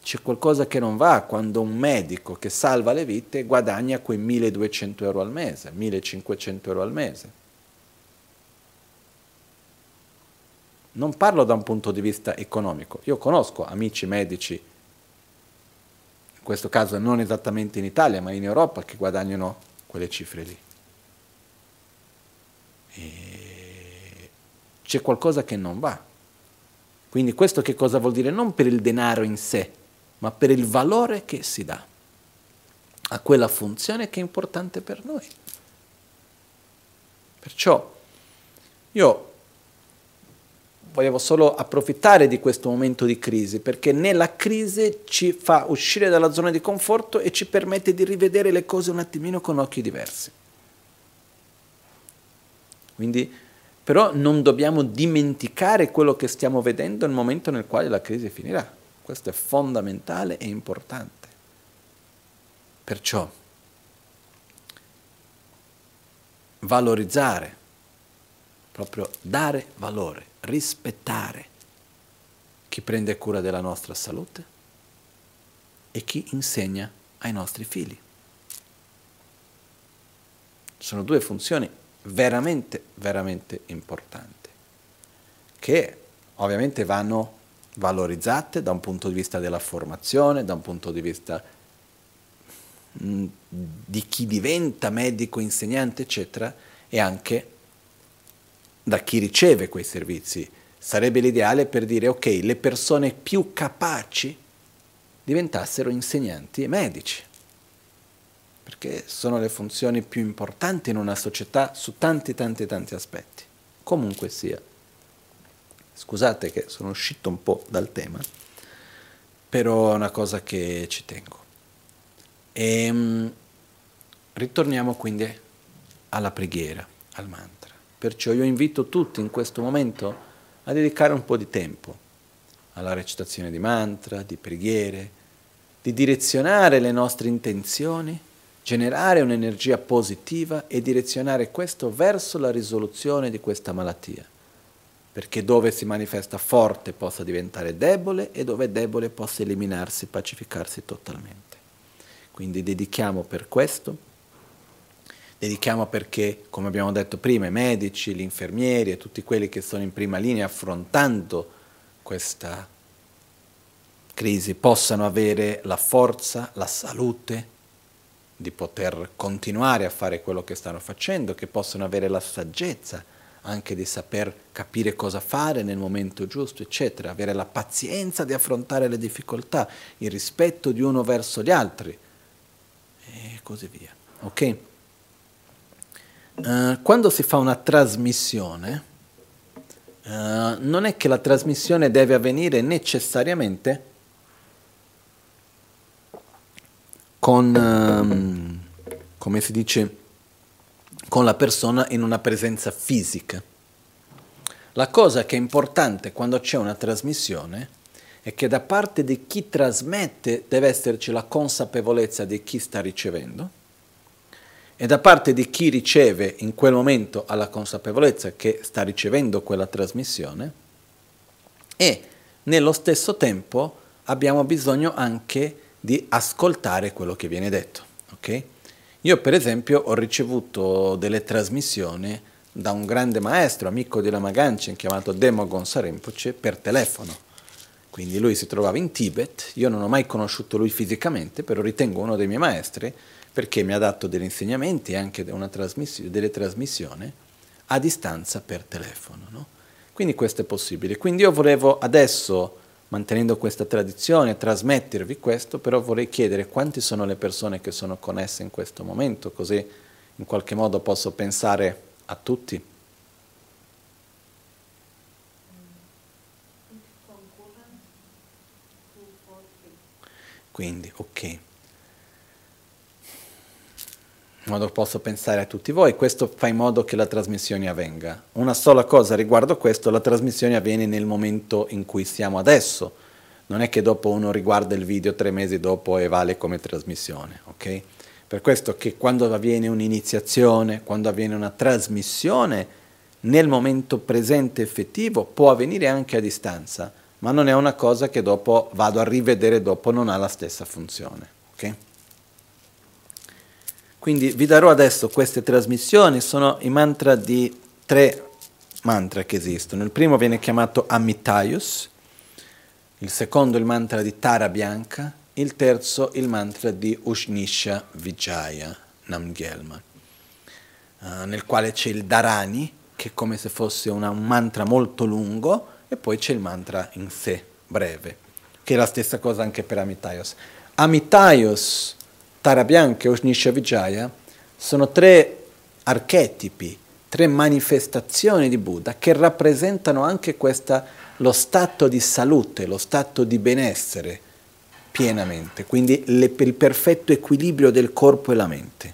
C'è qualcosa che non va quando un medico che salva le vite guadagna quei 1.200 euro al mese, 1.500 euro al mese. Non parlo da un punto di vista economico. Io conosco amici medici, in questo caso non esattamente in Italia, ma in Europa, che guadagnano quelle cifre lì. E c'è qualcosa che non va. Quindi questo che cosa vuol dire? Non per il denaro in sé, ma per il valore che si dà a quella funzione che è importante per noi. Perciò io volevo solo approfittare di questo momento di crisi, perché nella crisi ci fa uscire dalla zona di conforto e ci permette di rivedere le cose un attimino con occhi diversi. Quindi, però non dobbiamo dimenticare quello che stiamo vedendo nel momento nel quale la crisi finirà. Questo è fondamentale e importante. Perciò, valorizzare, proprio dare valore, rispettare chi prende cura della nostra salute e chi insegna ai nostri figli. Sono due funzioni veramente, veramente importanti, che ovviamente vanno valorizzate da un punto di vista della formazione, da un punto di vista di chi diventa medico, insegnante, eccetera, e anche da chi riceve quei servizi. Sarebbe l'ideale per dire, ok, le persone più capaci diventassero insegnanti e medici, perché sono le funzioni più importanti in una società su tanti aspetti. Comunque sia, scusate che sono uscito un po' dal tema, però è una cosa che ci tengo. E ritorniamo quindi alla preghiera, al mantra. Perciò io invito tutti in questo momento a dedicare un po' di tempo alla recitazione di mantra, di preghiere, di direzionare le nostre intenzioni, generare un'energia positiva e direzionare questo verso la risoluzione di questa malattia, perché dove si manifesta forte possa diventare debole e dove è debole possa eliminarsi, pacificarsi totalmente. Quindi dedichiamo per questo. Dedichiamo perché, come abbiamo detto prima, i medici, gli infermieri e tutti quelli che sono in prima linea affrontando questa crisi possano avere la forza, la salute di poter continuare a fare quello che stanno facendo, che possano avere la saggezza anche di saper capire cosa fare nel momento giusto, eccetera, avere la pazienza di affrontare le difficoltà, il rispetto di uno verso gli altri e così via. Ok? Quando si fa una trasmissione, non è che la trasmissione deve avvenire necessariamente con, come si dice, con la persona in una presenza fisica. La cosa che è importante quando c'è una trasmissione è che da parte di chi trasmette deve esserci la consapevolezza di chi sta ricevendo, e da parte di chi riceve in quel momento alla consapevolezza che sta ricevendo quella trasmissione, e nello stesso tempo abbiamo bisogno anche di ascoltare quello che viene detto. Okay? Io per esempio ho ricevuto delle trasmissioni da un grande maestro, amico di Lama Gangchen, chiamato Lama Gangchen Rinpoche, per telefono. Quindi lui si trovava in Tibet, io non ho mai conosciuto lui fisicamente, però ritengo uno dei miei maestri, perché mi ha dato degli insegnamenti e anche delle trasmissioni a distanza per telefono. No? Quindi questo è possibile. Quindi io volevo adesso, mantenendo questa tradizione, trasmettervi questo, però vorrei chiedere quante sono le persone che sono connesse in questo momento, così in qualche modo posso pensare a tutti. Quindi, ok. In modo posso pensare a tutti voi, questo fa in modo che la trasmissione avvenga. Una sola cosa riguardo questo, la trasmissione avviene nel momento in cui siamo adesso. Non è che dopo uno riguarda il video 3 mesi dopo e vale come trasmissione, ok? Per questo che quando avviene un'iniziazione, quando avviene una trasmissione, nel momento presente effettivo può avvenire anche a distanza, ma non è una cosa che dopo vado a rivedere dopo, non ha la stessa funzione, ok? Quindi vi darò adesso queste trasmissioni, sono i mantra di 3 mantra che esistono. Il primo viene chiamato Amitayus, il secondo il mantra di Tara Bianca, il terzo il mantra di Ushnisha Vijaya Namgyelma, nel quale c'è il Dharani, che è come se fosse un mantra molto lungo, e poi c'è il mantra in sé, breve, che è la stessa cosa anche per Amitayos. Amitayos, Tara Bianca e Ushnisha Vijaya sono 3 archetipi, 3 manifestazioni di Buddha che rappresentano anche questa, lo stato di salute, lo stato di benessere pienamente, quindi il perfetto equilibrio del corpo e la mente,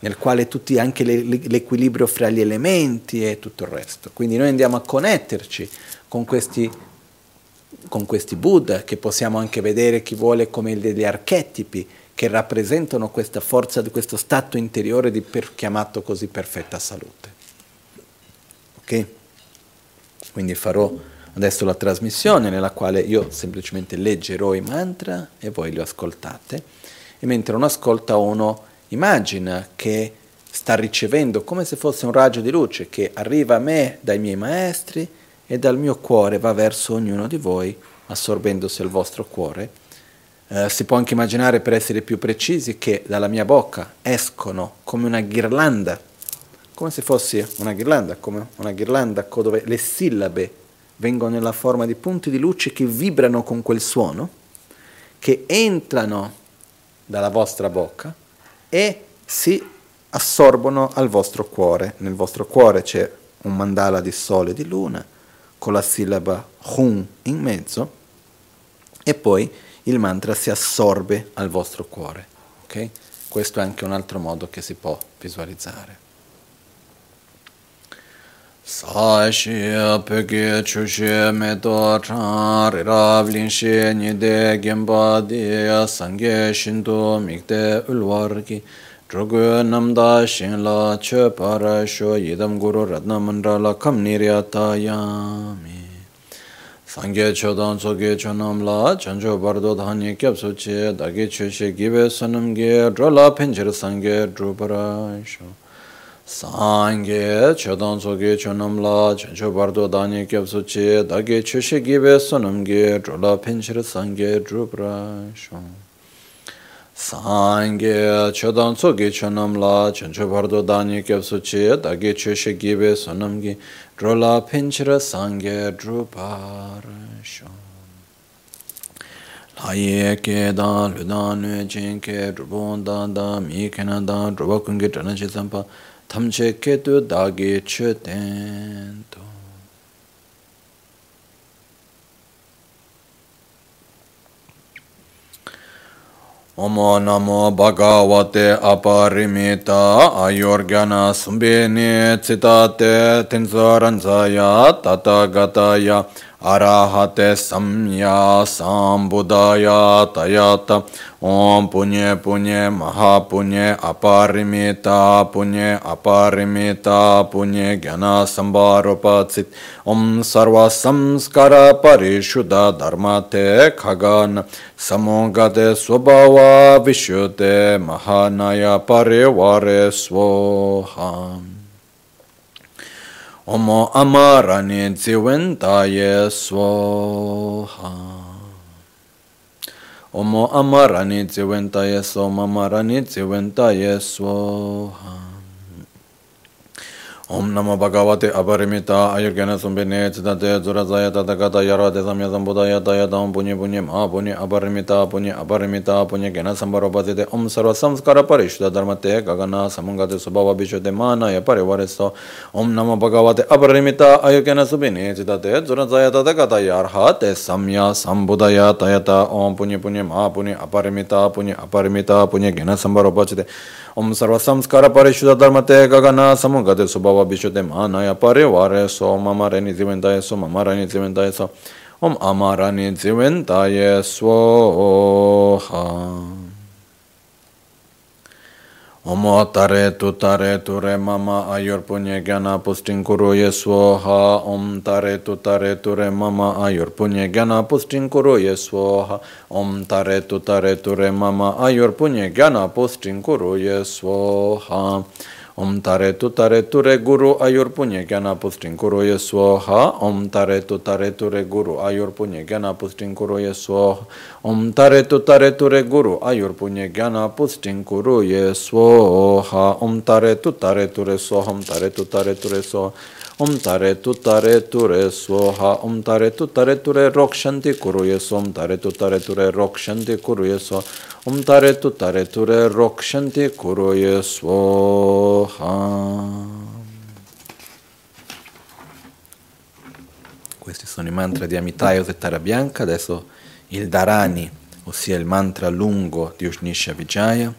nel quale tutti, anche l'equilibrio fra gli elementi e tutto il resto. Quindi noi andiamo a connetterci con questi Buddha, che possiamo anche vedere, chi vuole, come degli archetipi che rappresentano questa forza di questo stato interiore di chiamato così perfetta salute. Ok? Quindi farò adesso la trasmissione nella quale io semplicemente leggerò i mantra e voi li ascoltate, e mentre uno ascolta uno immagina che sta ricevendo come se fosse un raggio di luce che arriva a me dai miei maestri e dal mio cuore va verso ognuno di voi, assorbendosi il vostro cuore. Si può anche immaginare, per essere più precisi, che dalla mia bocca escono come una ghirlanda, come se fosse una ghirlanda, come una ghirlanda dove le sillabe vengono nella forma di punti di luce che vibrano con quel suono, che entrano dalla vostra bocca e si assorbono al vostro cuore. Nel vostro cuore c'è un mandala di sole e di luna, con la sillaba HUN in mezzo, e poi il mantra si assorbe al vostro cuore. Okay? Questo è anche un altro modo che si può visualizzare. Sāshī pēkī chūshī mētō chāng rīrāv līngshī nīdē gyēmbādī sāngyē shīntū mīkdē ulvārgī drogū namdā shīnglā chē pārāshū yidam guru ratna mandrāla kam niryatāyāmi sāngyē chōdān sōgī chōnamlā chanchō bārdō dhāni kyab sūchī dāgī chūshī gībē sanamgī drolā pēnchir sāngyē drūparāshū Sangye Chodan Soge Chonamla, Chancho Bardo Dani Kyapsuchi, Dage Chushe Gibe Sonamge, Drola Pinchir Sangye Drubrashon. Sangye Chodan Soge Chonamla, Chancho Bardo Dani Kyapsuchi, Dage Chushe Gibe Sonamge, Drola Pinchir Sangye Drubrashon. Aye ke dan ludan ne jinke drubon dan dan mi kenan dan drubakunge tanache zampa tamche ke tu dage cheten to Omo namo bhagavate aparimita ayorgyana sumbene citate tenzoranzaya tatagataya Arahate samya sambudaya tayata om punye punye mahapunye aparimita punye gyana sambarupatsit om sarva samskara parishuddha dharmate khagana samogate swabhava vishuddhe mahanaya parivare swoham Omo amarani dziventaye swaha. Omo amarani dziventaye swaha. Omo amarani dziventaye swaha. Om Namo Bhagavate Aparimita Ayurgena Sumbine Citate Zurazaya Tathagata Yarvate Samya Sambuddhaya Tayatam Punye Punye Maha Punye Aparimita Punye Aparimita Punye Gena Sambarapatite Om Sarva Samskara Parishta Dharmate Gagana Samungate Subhava Bishyote Manaya Parivaresto Om Namo Bhagavate Aparimita Ayurgena Sumbine Citate Zurazaya Tathagata Yarvate Samya Sambuddhaya Tayata Om Punye Punye Maha Punye Aparimita Punye Aparimita Punye Gena Sambarapatite Om Sarva Samskara Parishta Dharmate Gagana Samungate Subhava Bishyote Manaya Parivareso Om Amarani Jiventayeso Om Amarani Jiventayeso Om Amarani Jiventayeso Om tare tu re mama ayur punye gyana pustin kuru yesvoha. Om tare tu re mama ayur punye gyana pustin kuru yesvoha. Om tare tu re mama ayur punye gyana pustin kuru yesvoha. Om tare ture guru ayur punye gyana pustin kuru yesvoha. Om tare ture guru ayur punye gyana pustin kuru yesvoha. Om tare ture guru ayur punye gyana pustin kuru yesvoha. Om tare ture soha. Om tare ture soha. Om tare ture soha. Om tare ture rokshanti kuru yesvoha. Om tare ture rokshanti kuru yesvoha. Om tare ture rokshanti kuru yesvoha. Questi sono i mantra di Amitayo Settara Bianca. Adesso il Dharani, ossia il mantra lungo di Ushnisha Vijaya.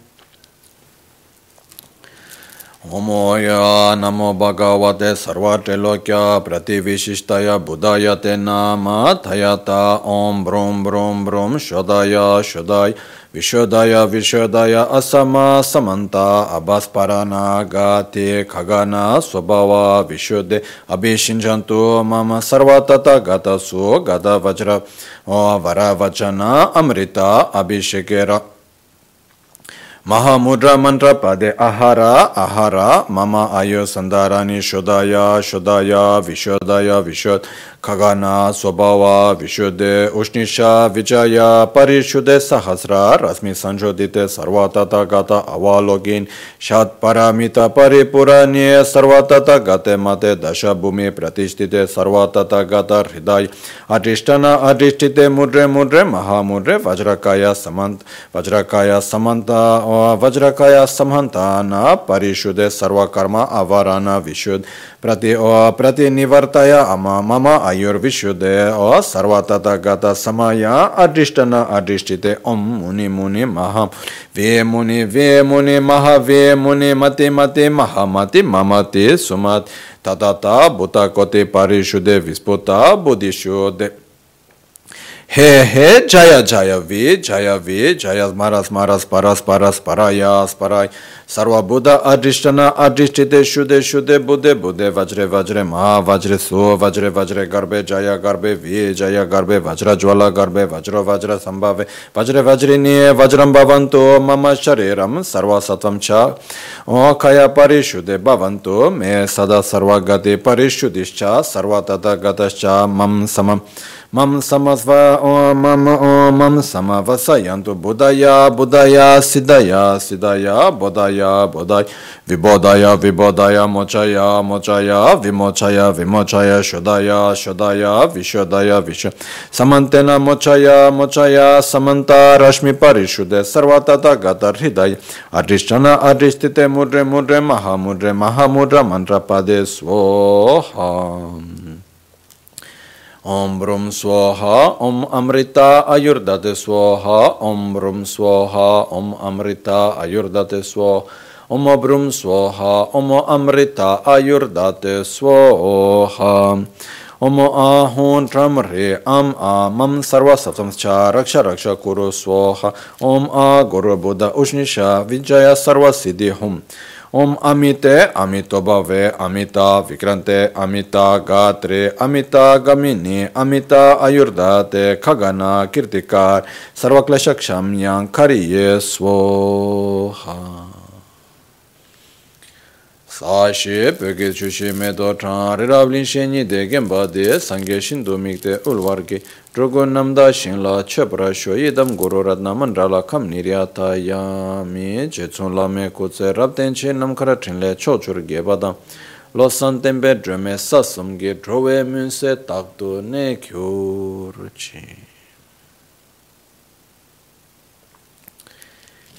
Omoya namo bhagavate sarvatilokya prativishishtaya buddhaya te nama tayata om brum brum brum shodaya shodaya vishodaya vishodaya asama samanta abhasparanagati khagana swabhava vishode abhishinjantu mama sarvatata gata su gata vajra o vara vachana amrita abhishekera Mahamudra mantra pade ahara ahara mama ayo sandarani shodaya shodaya vishodaya vishod khagana swabhava vishode ushnisha vijaya parishude sahasra rasmi sanjodite sarvatata gata avalogin shat paramita paripurane sarvatata gate mate dasha bhumi pratishtite sarvatata gata hridaya adhishtana adhishtite mudre mudre mahamudre vajrakaya samanta Vajrakaya samhantana parishude sarva karma avarana vishud prati nivartaya ama mama ayur vishude o sarvatata gata samaya adrishtana adrishtite om muni muni maha ve muni maha ve muni mati mati maha mati mamati sumat tatata bhutakoti parishude visputa buddhishude He he jaya jaya vi jaya vi jaya maras maras paras paras paraya sparay sarva buddha adrishtana adrishtite shude shude budde budde vajre vajre maha vajre so vajre vajre garbe jaya garbe vi jaya garbe vajra jwala garbe vajro vajra sambhave vajre vajrini vajram bhavanto mama shariram sarva satvam cha o kaya parishude bhavanto me sada sarva gati parishudischa sarva tata gatascha mam samam Mam samasva o mam samavasayantu buddhaya buddhaya siddhaya siddhaya bodhaya bodhaya vibodhaya vibodhaya mochaya mochaya vimochaya vimochaya shodhaya shodhaya vishodhaya vishodhaya samantena mochaya mochaya samanta rashmi parishude sarvatata gata hridaya adrishtana adrishtite mudre mudre mahamudre mahamudra mantra pade swaha Om Brum Swaha Om Amrita Ayurdate Swaha Om Brum Swaha Om Amrita Ayurdate Swaha Om Brum Swaha Om Amrita Ayurdate Swaha Om Ahon Tram Re Am Amam Sarva Saptam Cha Raksha Raksha Kuru Swaha Om A Guru Buddha Ushnisha Vijaya Sarva Siddhi Hum Om amite amito bhave amita vikrante amita gatre amita gamini amita ayurdate khagana kirtikar sarvaklesha kshamyam kariye swaha Sashi peke chushi meto tran riravlin shenyi degen bade sange shindu mikte ulvargi drogo namda shinla chepra shoyidam guru radna mandrala kam niryatayami chetsun lame kutse rabten che namkara trinle chochur gebadam Lo santembe drume sassum gi drove munse takdu ne kyurci.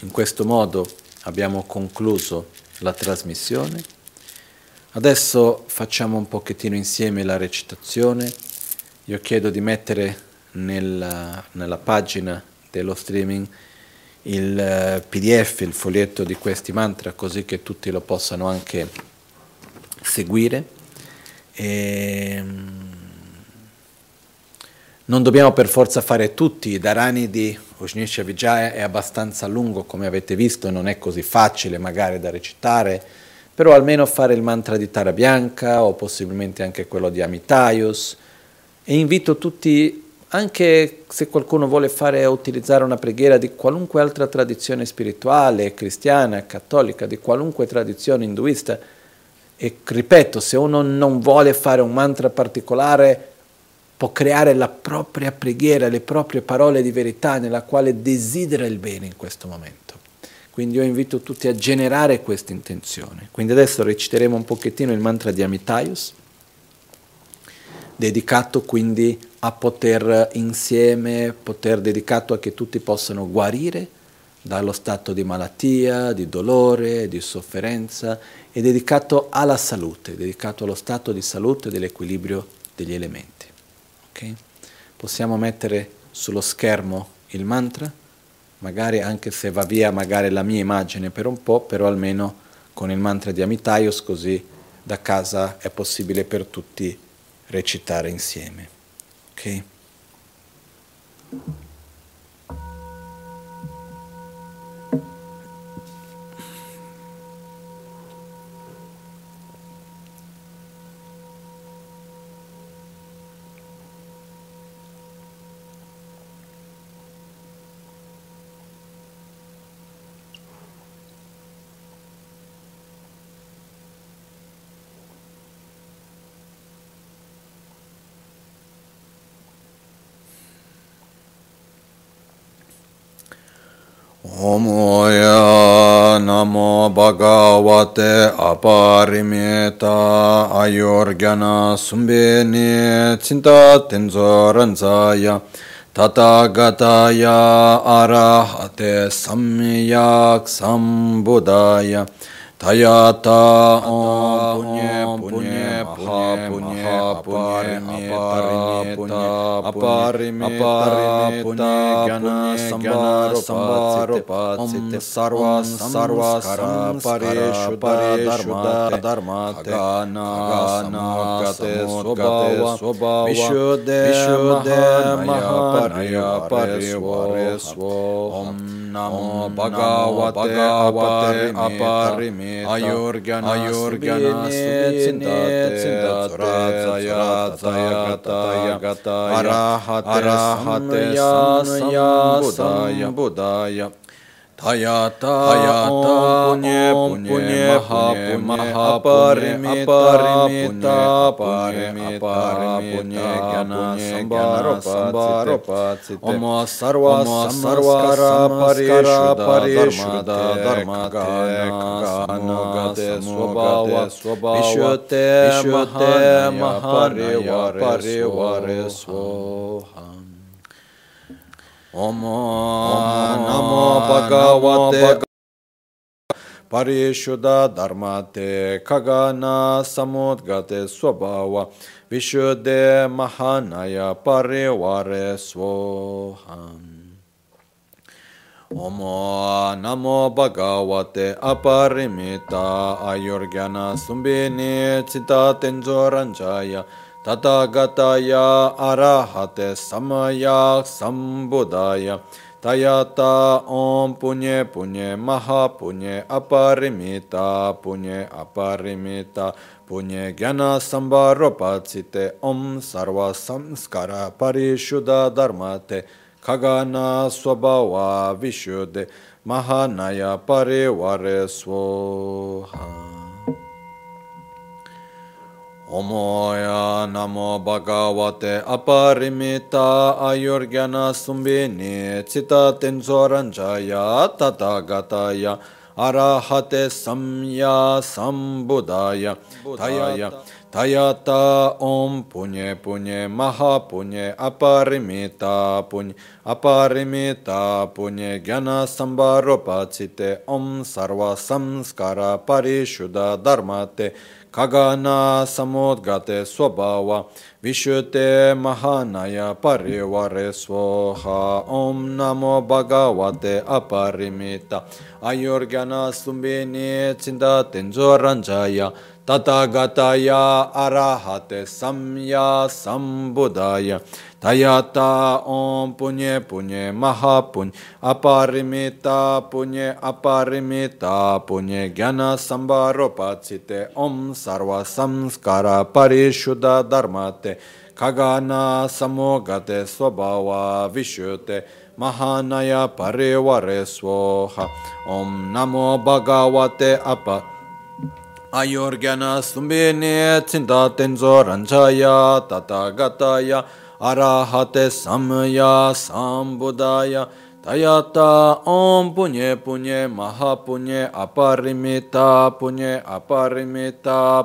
In questo modo abbiamo concluso la trasmissione. Adesso facciamo un pochettino insieme la recitazione. Io chiedo di mettere nella pagina dello streaming il PDF, il foglietto di questi mantra, così che tutti lo possano anche seguire. E non dobbiamo per forza fare tutti i dharani di Ushnisha Vijaya, è abbastanza lungo come avete visto, non è così facile magari da recitare, però almeno fare il mantra di Tara Bianca o possibilmente anche quello di Amitayus. E invito tutti, anche se qualcuno vuole fare o utilizzare una preghiera di qualunque altra tradizione spirituale, cristiana, cattolica, di qualunque tradizione induista. E ripeto, se uno non vuole fare un mantra particolare, può creare la propria preghiera, le proprie parole di verità nella quale desidera il bene in questo momento. Quindi io invito tutti a generare questa intenzione. Quindi adesso reciteremo un pochettino il mantra di Amitayus, dedicato quindi a poter insieme, dedicato a che tutti possano guarire dallo stato di malattia, di dolore, di sofferenza, è dedicato alla salute, dedicato allo stato di salute e dell'equilibrio degli elementi. Okay? Possiamo mettere sullo schermo il mantra, magari anche se va via magari la mia immagine per un po', però almeno con il mantra di Amitayus, così da casa è possibile per tutti recitare insieme. Okay? Omoya namo bhagavate aparimeta ayorgyana sumbene cinta tenzo ranzaya tathagataya arahate samyak sambuddhaya tayata om punye punye aparimeta punye gyana sambaro patsite sarva sarva parishudha dharma agana gate svabhava vishuddhe mahaparya parisvare svam. Namo bhagavate aparimeta ayorgyana sudhete rataya arahate sambuddhaya Hayata punye mahaparimita punye gyana sambaro patsite Om sarva samskara parishuddha dharmate kano gate svabhava vishuddhe maharya parivare soha. Om namo bhagavate parishuddha dharmate khagana samudgate svabhava vishuddhe mahanaya parivare svaha. Om namo bhagavate aparimita ayorgyana sumbene citta tenjo ranjaya Tathagataya arahate samayak sambuddhaya Tayata om punye mahapunye aparimita punye gyana sambaropatsite om sarva samskara parishuddha dharmate khagana svabhava vishuddhe mahanaya parivare svaha. Omoya namo bhagavate aparimita ayorgyana sumbene citta tenzo ranjaya tathagataya arahate samya sambuddhaya tayaya tayata om punye punye maha punye aparimita punye jnana sambaropacite om sarva samskara parishuddha dharmate Kagana samodgate swabhava vishute mahanaya parivare svoha om namo bhagavate aparimita ayorgyana sumbini cinda tenjo ranjaya Tatagataya arahate samya sambuddhaya tayata om punye punye maha punye aparimita punye jnana sambaropacite om sarva samskara parishuddha dharmate kagana samogate svabhava vishute mahanaya parivare svoha om namo bhagavate aparimita Ayorgyana sumbini cinta tenzo ranjaya tatagataya arahate samya sambuddhaya tayata om punye punye maha punye aparimita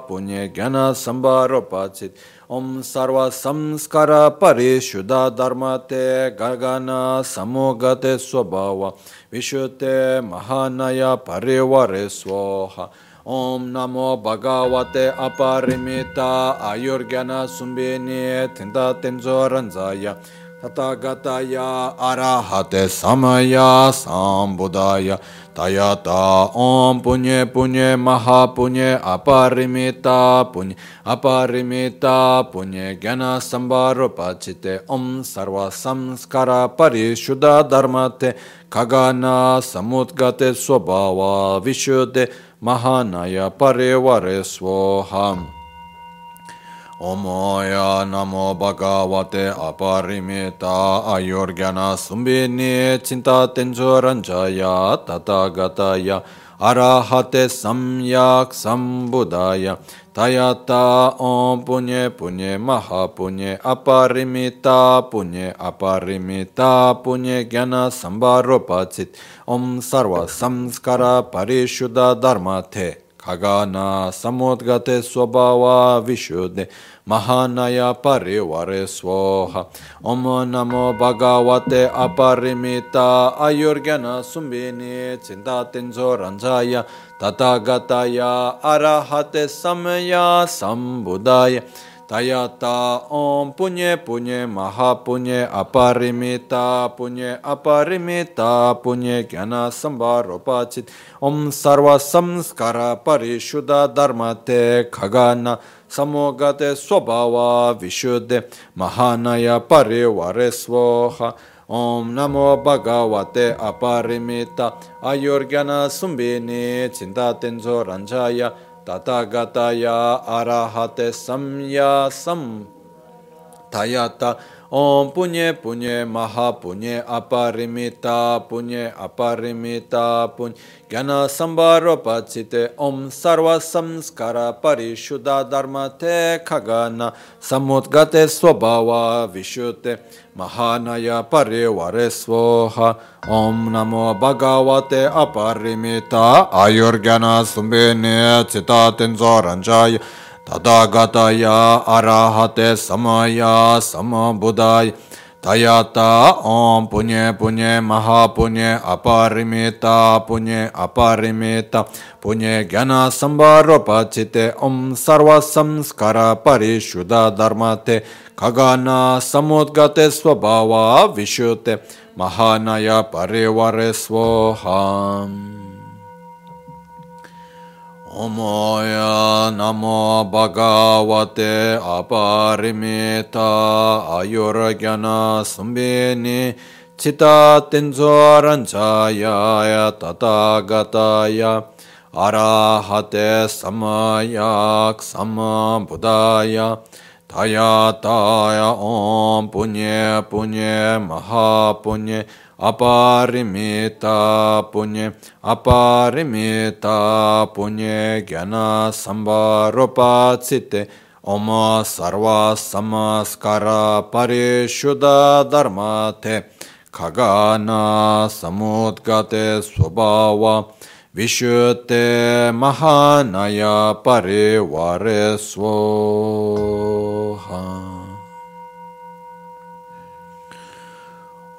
punye jnana sambaropacit om sarva samskara parishuddha dharmate gagana samogate swabhava vishute mahanaya parivare svoha Om namo bhagavate aparimita ayurgyana sumbini tinta tenzo ranjaya tatagataya arahate samaya sambuddhaya tayata om punye punye maha punye aparimita punye jnana sambaropacite om sarva samskara parishuddha dharmate kagana samudgate swabhava vishuddhe Mahanaya parivare svoham. Omoya namo bhagavate aparimita ayorgyana sumbini cinta tenjo ranjaya tatagataya arahate samyak sambuddhaya tayata om punye maha punye aparimita punye jnana sambaropacit om sarva samskara parishuddha dharmate kagana samodgate swabhava vishuddhe Mahanaya parivare svoha Om namo bhagavate aparimita ayorgyana sumbini cinta tenzo ranjaya tatagataya arahate samya sambuddhaya Tayata om punye maha punye aparimita punye jnana sambaropacit om sarva samskara parishuddha dharmate kagana samogate swabhava vishuddhe mahanaya parivare svoha Om namo bhagavate aparimita ayorgyana sumbini cinta tenzo ranjaya Tatagataya arahate samya sam tayata om punye maha punye aparimita punye jnana sambaropacite om sarva samskara parishuddha dharmate kagana samudgate swabhava vishuddhe Mahanaya parivare svoha Om namo bhagavate aparimita ayorgyana sumbini cinta tenzo ranjaya Tadagataya arahate samaya sambuddhaya Tayata om punye maha punye aparimita punye jnana sambaropacite om sarva samskara parishuddha dharmate kagana samudgate swabhava vishuddhe mahanaya parivare svoha Omoya namo bhagavate aparimita ayorgyana sumbini cita tenzo ranjaya tatagataya arahate samaya sambuddhaya tayataya om punye maha punye Aparimita punye jnana sambaropacite om sarva samskara parishuddha dharmate kagana samudgate swabhava Vishuddhe Mahanaya Parivare Swaha.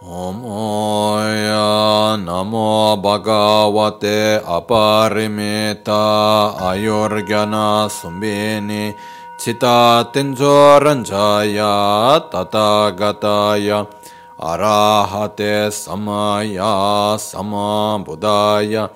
Om Oya Namo Bhagavate Aparimita Ayorgyana Sumbini Citta Tinjoranjaya Tatagataya Arahate Samaya Samambudaya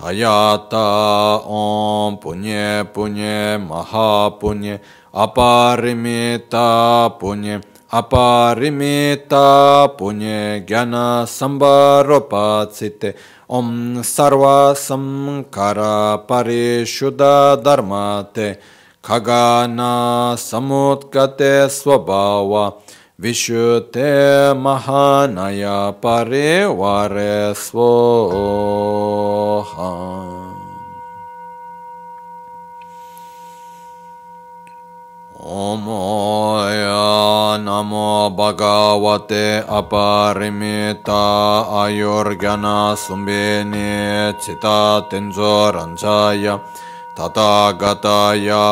Tayata Om Punye Punye Mahapunye Aparimita Punye Aparimita Punye Gyana Sambaropacite Om Sarva Samkara Parishuddha Dharmate Khagana Samutkate Swabhava Vishuddhe Mahanaya Parivare Swaha. Om Oya Namo Bhagavate Aparimita Ayorgyana Sumbini Citta Tinjoranjaya Tatagataya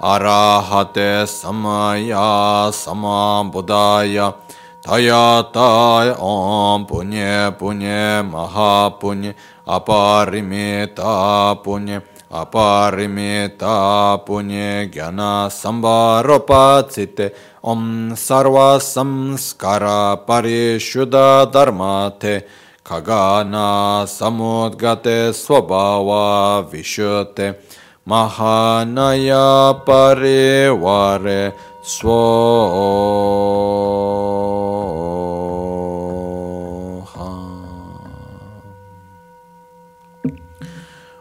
Arahate Samaya Samambudaya Tayata Om Punye Punye Mahapunye Aparimita Punye Aparimita Punye Gyana Sambaropacite Om Sarva Samskara Parishuddha Dharmate Khagana Samudgate Swabhava Vishuddhe Mahanaya Parivare Swaha.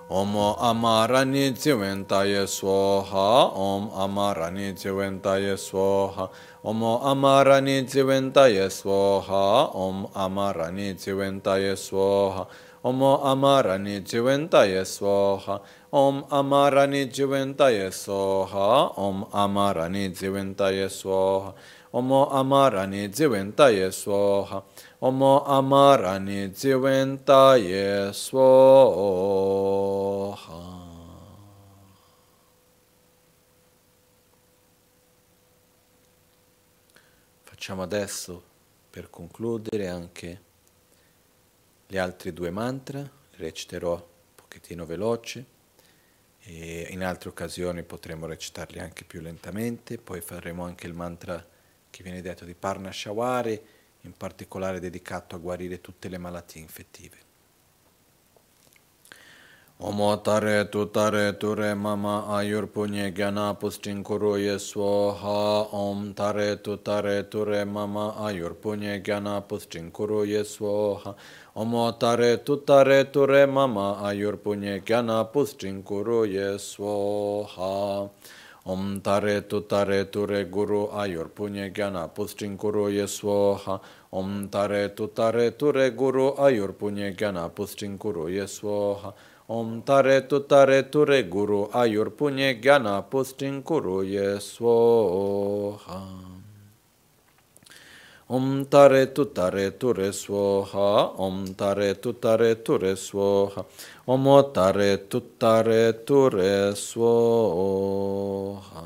Om Amarani Jiventaye Swaha. Om Amarani Jiventaye Swaha. Om Amarani Jiventaye Swaha. Om Amarani Jiventaye Swaha. Om Amarani Jiventaye Swaha. Om Amarani Jiventaye Swaha. Om Amarani Jiventaye Swaha. Om Amarani Jiventaye Swaha. Om Amarani Jiventaye Swaha. Facciamo adesso, per concludere, anche gli altri due mantra. Li reciterò un pochettino veloce e in altre occasioni potremo recitarli anche più lentamente. Poi faremo anche il mantra che viene detto di Parnashawari, in particolare dedicato a guarire tutte le malattie infettive. Omo tare ture mama ayur punye gyana pushtin kuruye swaha. Om tare ture mama ayur punye gyana pushtin kuruye swaha. Omo tare ture mama ayur punye gyana pushtin kuruye swaha. Om tare ture guru ayur punye gyana pushtin kuruye swaha. Om tare ture guru ayur punye gyana pushtin kuruye swaha. Om tare ture guru ayur punye gyana pushtin kuruye swaha. Om tare ture swaha. Om tare ture swaha. Om tare ture swaha.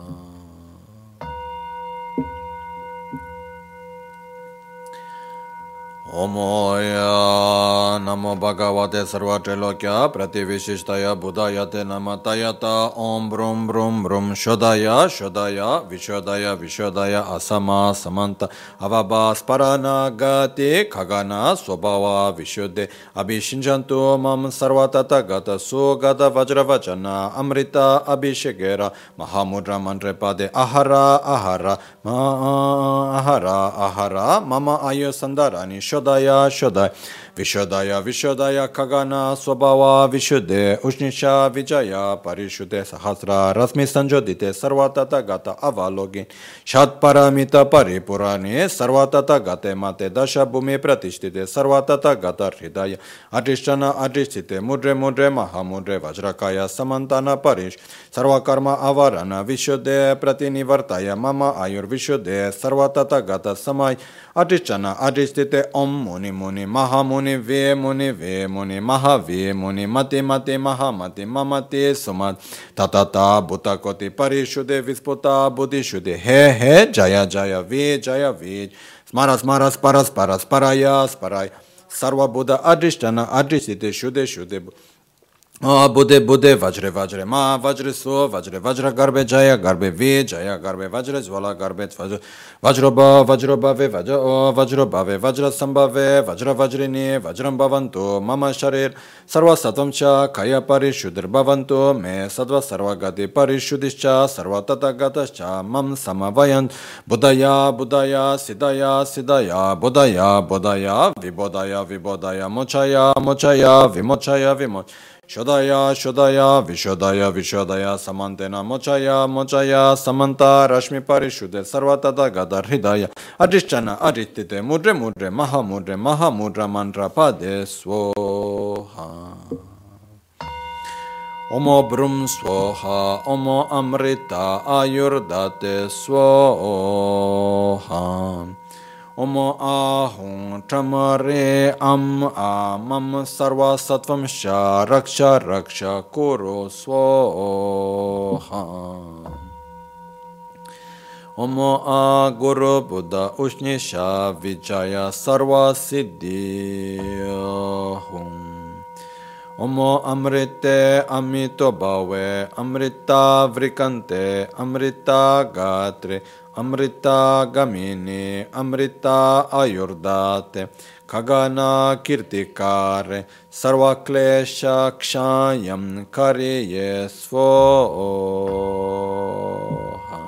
Omo ya namo bhagavate sarvatilokya prativishishtaya buddhayate namatayata. Om brum brum brum shodaya shodaya vishodaya vishodaya asama samanta avabas paranagati khagana swabhava vishuddhe abhishinjantu mam sarvatata gata sugata vajravachana amrita abhishekera mahamudra mantrepade ahara ahara ma ahara ahara mama ayo sandarani Shodaya Shodaya Vishodaya Vishodaya Kagana Swabhava Vishuddhe Ushnisha Vijaya Parishuddhe Sahasra Rasmi Sanjodite Sarvatatagata Avalogin Shatparamita Paripurane Sarvatatagate Mate Dasha Bhumi Pratishtite Sarvatatagata Hridaya Adrishtana Adrishtite Mudre Mudre Mahamudre Vajrakaya Samantana Parish Sarvakarma Avarana Vishuddhe Pratinivartaya Mama Ayur Vishuddhe Sarvatatagata Samay Adrishtana Adrishtite Om Om Muni Ve Muni Maha Ve Muni Mate Mate Maha Mate Mamate Sumat Tatata Bhuta Koti Parishude Vispota Buddhishude He He Jaya Jaya Ve Jaya Ve Smara Smara Spara Spara Sparaya Sparaya Sarva Buddha Adrishtana Adrishite Shude Shude O Buddha Buddha Vajra Vajra Ma Vajra So Vajra Vajra Garbe Jaya Garbe Ve Jaya Garbe Vajra Zvala Garbe Vajroba Vajroba Ve Vajra O Vajroba Ve Vajra Samba Ve Vajra Vajrini Vajram Bhavanto Mama Sharir Sarva Satamcha Kaya Parishudr Bhavanto Me Sadva Sarva Gati Parishudischa Sarva Tatagatascha Mam Samavayant Buddhaya Buddhaya Siddhaya Siddhaya Buddhaya Buddhaya Vibodaya Vibodaya Mochaya Mochaya Vimochaya Vimochaya Shodaya, Shodaya, Vishodaya, Vishodaya, Samantena, Mochaya, Mochaya, Samanta, Rashmi Parishude, Sarvatada, Gadar, Hidaya, Adishana, Aditite, Mudre, Mudre, Mahamudre, Mahamudra, Mantra, Pade, Swoha. Omo Brum, Swoha, Omo Amrita, Ayurdate, Swoha. Omo ahum tramare am amam sarva sattvam sha raksha raksha kuru swaha. Omo a guru buddha ushnisha vijaya sarva siddhihum. Omo amrite amito bhave amrita vrikante amrita gatre amrita gamini amrita ayurdate kagana kirtikare sarva klesha kshayam kariye svoha.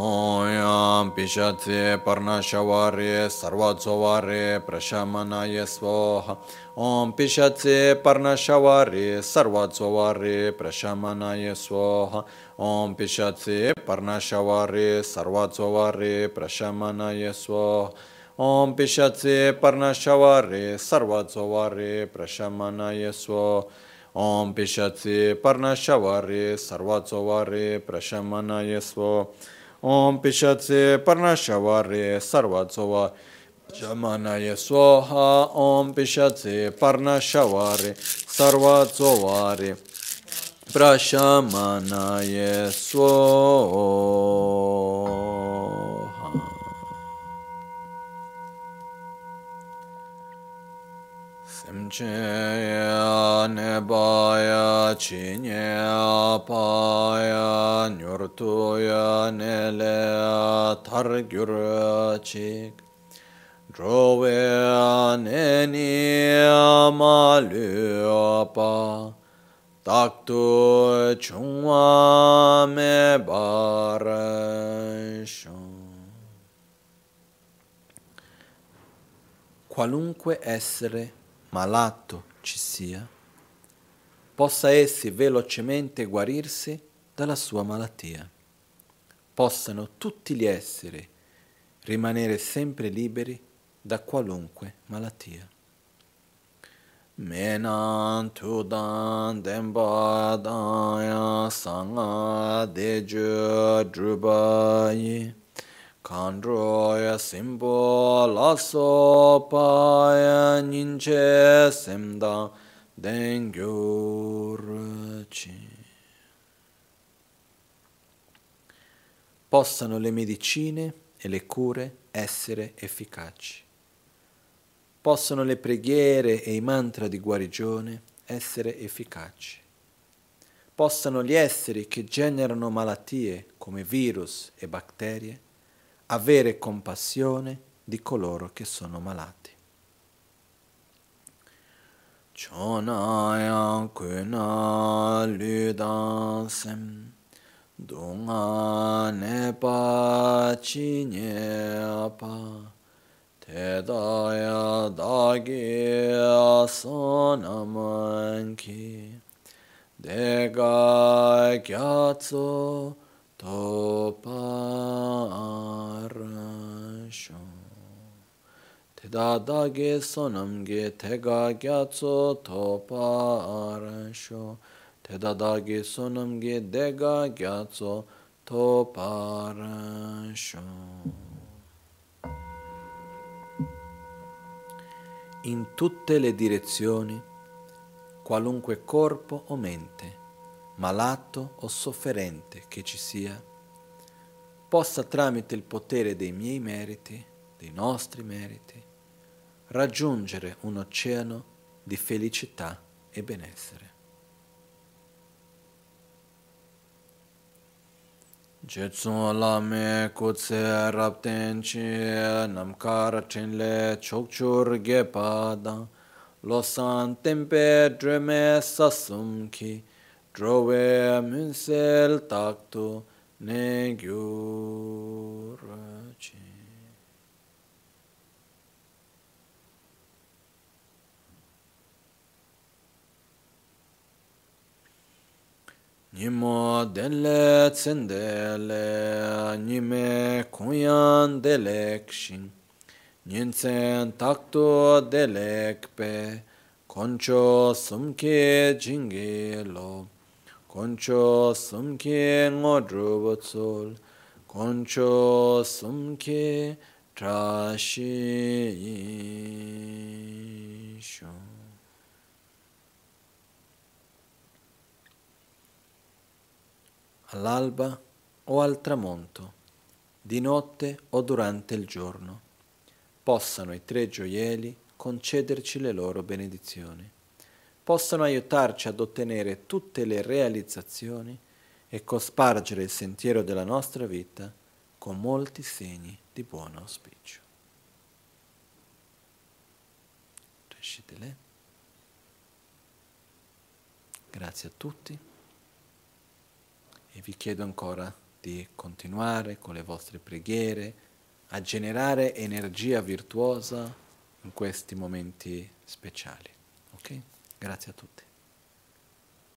Om Pishate Parnashavare Sarvadzovare Prashamanaya Svoha. Om Pishate Parnashavare Sarvadzovare Prashamanaya Svoha. Om Pishate Parnashavare Sarvadzovare Prashamanaya Svoha. Om Pishate Parnashavare Sarvadzovare Prashamanaya Svoha. Om Pishate Parnashavare Sarvadzovare Prashamanaya Svoha. Om Pishate Parnashavare Sarvadzova Jamanaya Swaha. Om Pishate Parnashavare Sarvadzovare Prashamanaya Swaha. Semcheya nebaya chinya paya nyurtuya nele targyurachik droveya neniya malupa taktu chungwa mebarashon. Qualunque essere malato ci sia, possa essi velocemente guarirsi dalla sua malattia, possano tutti gli esseri rimanere sempre liberi da qualunque malattia. Menan tudan dembadaya sanga deju drubayi Kandroya simbo lasopaya ninche semda dengyurci. Possano le medicine e le cure essere efficaci. Possono le preghiere e i mantra di guarigione essere efficaci. Possano gli esseri che generano malattie come virus e batterie avere compassione di coloro che sono malati. Chonaya kuna ludasem dunga nepa cinepa tedaya dagya sonamanki dega gyatso Toparasho Tedadage sonamge tega gyatso toparasho Tedadage sonamge dega gyatso toparasho. in tutte le direzioni qualunque corpo o mente, malato o sofferente che ci sia, possa tramite il potere dei miei meriti, dei nostri meriti, raggiungere un oceano di felicità e benessere. Jetsun lame kutse raptenci namkara chinle chokchur gepada losan tempe dreme sasumki drove munsel taktu negyuraci. Nimo delle tsendele, nime kunyan delekshin, ninsen takto delekpe, concio sumke jingelo, concio sumke ngodrubotsol, concio sumke trashisho. All'alba o al tramonto, di notte o durante il giorno, possano i tre gioielli concederci le loro benedizioni, possano aiutarci ad ottenere tutte le realizzazioni e cospargere il sentiero della nostra vita con molti segni di buon auspicio. Grazie a tutti. E vi chiedo ancora di continuare con le vostre preghiere a generare energia virtuosa in questi momenti speciali. Ok? Grazie a tutti.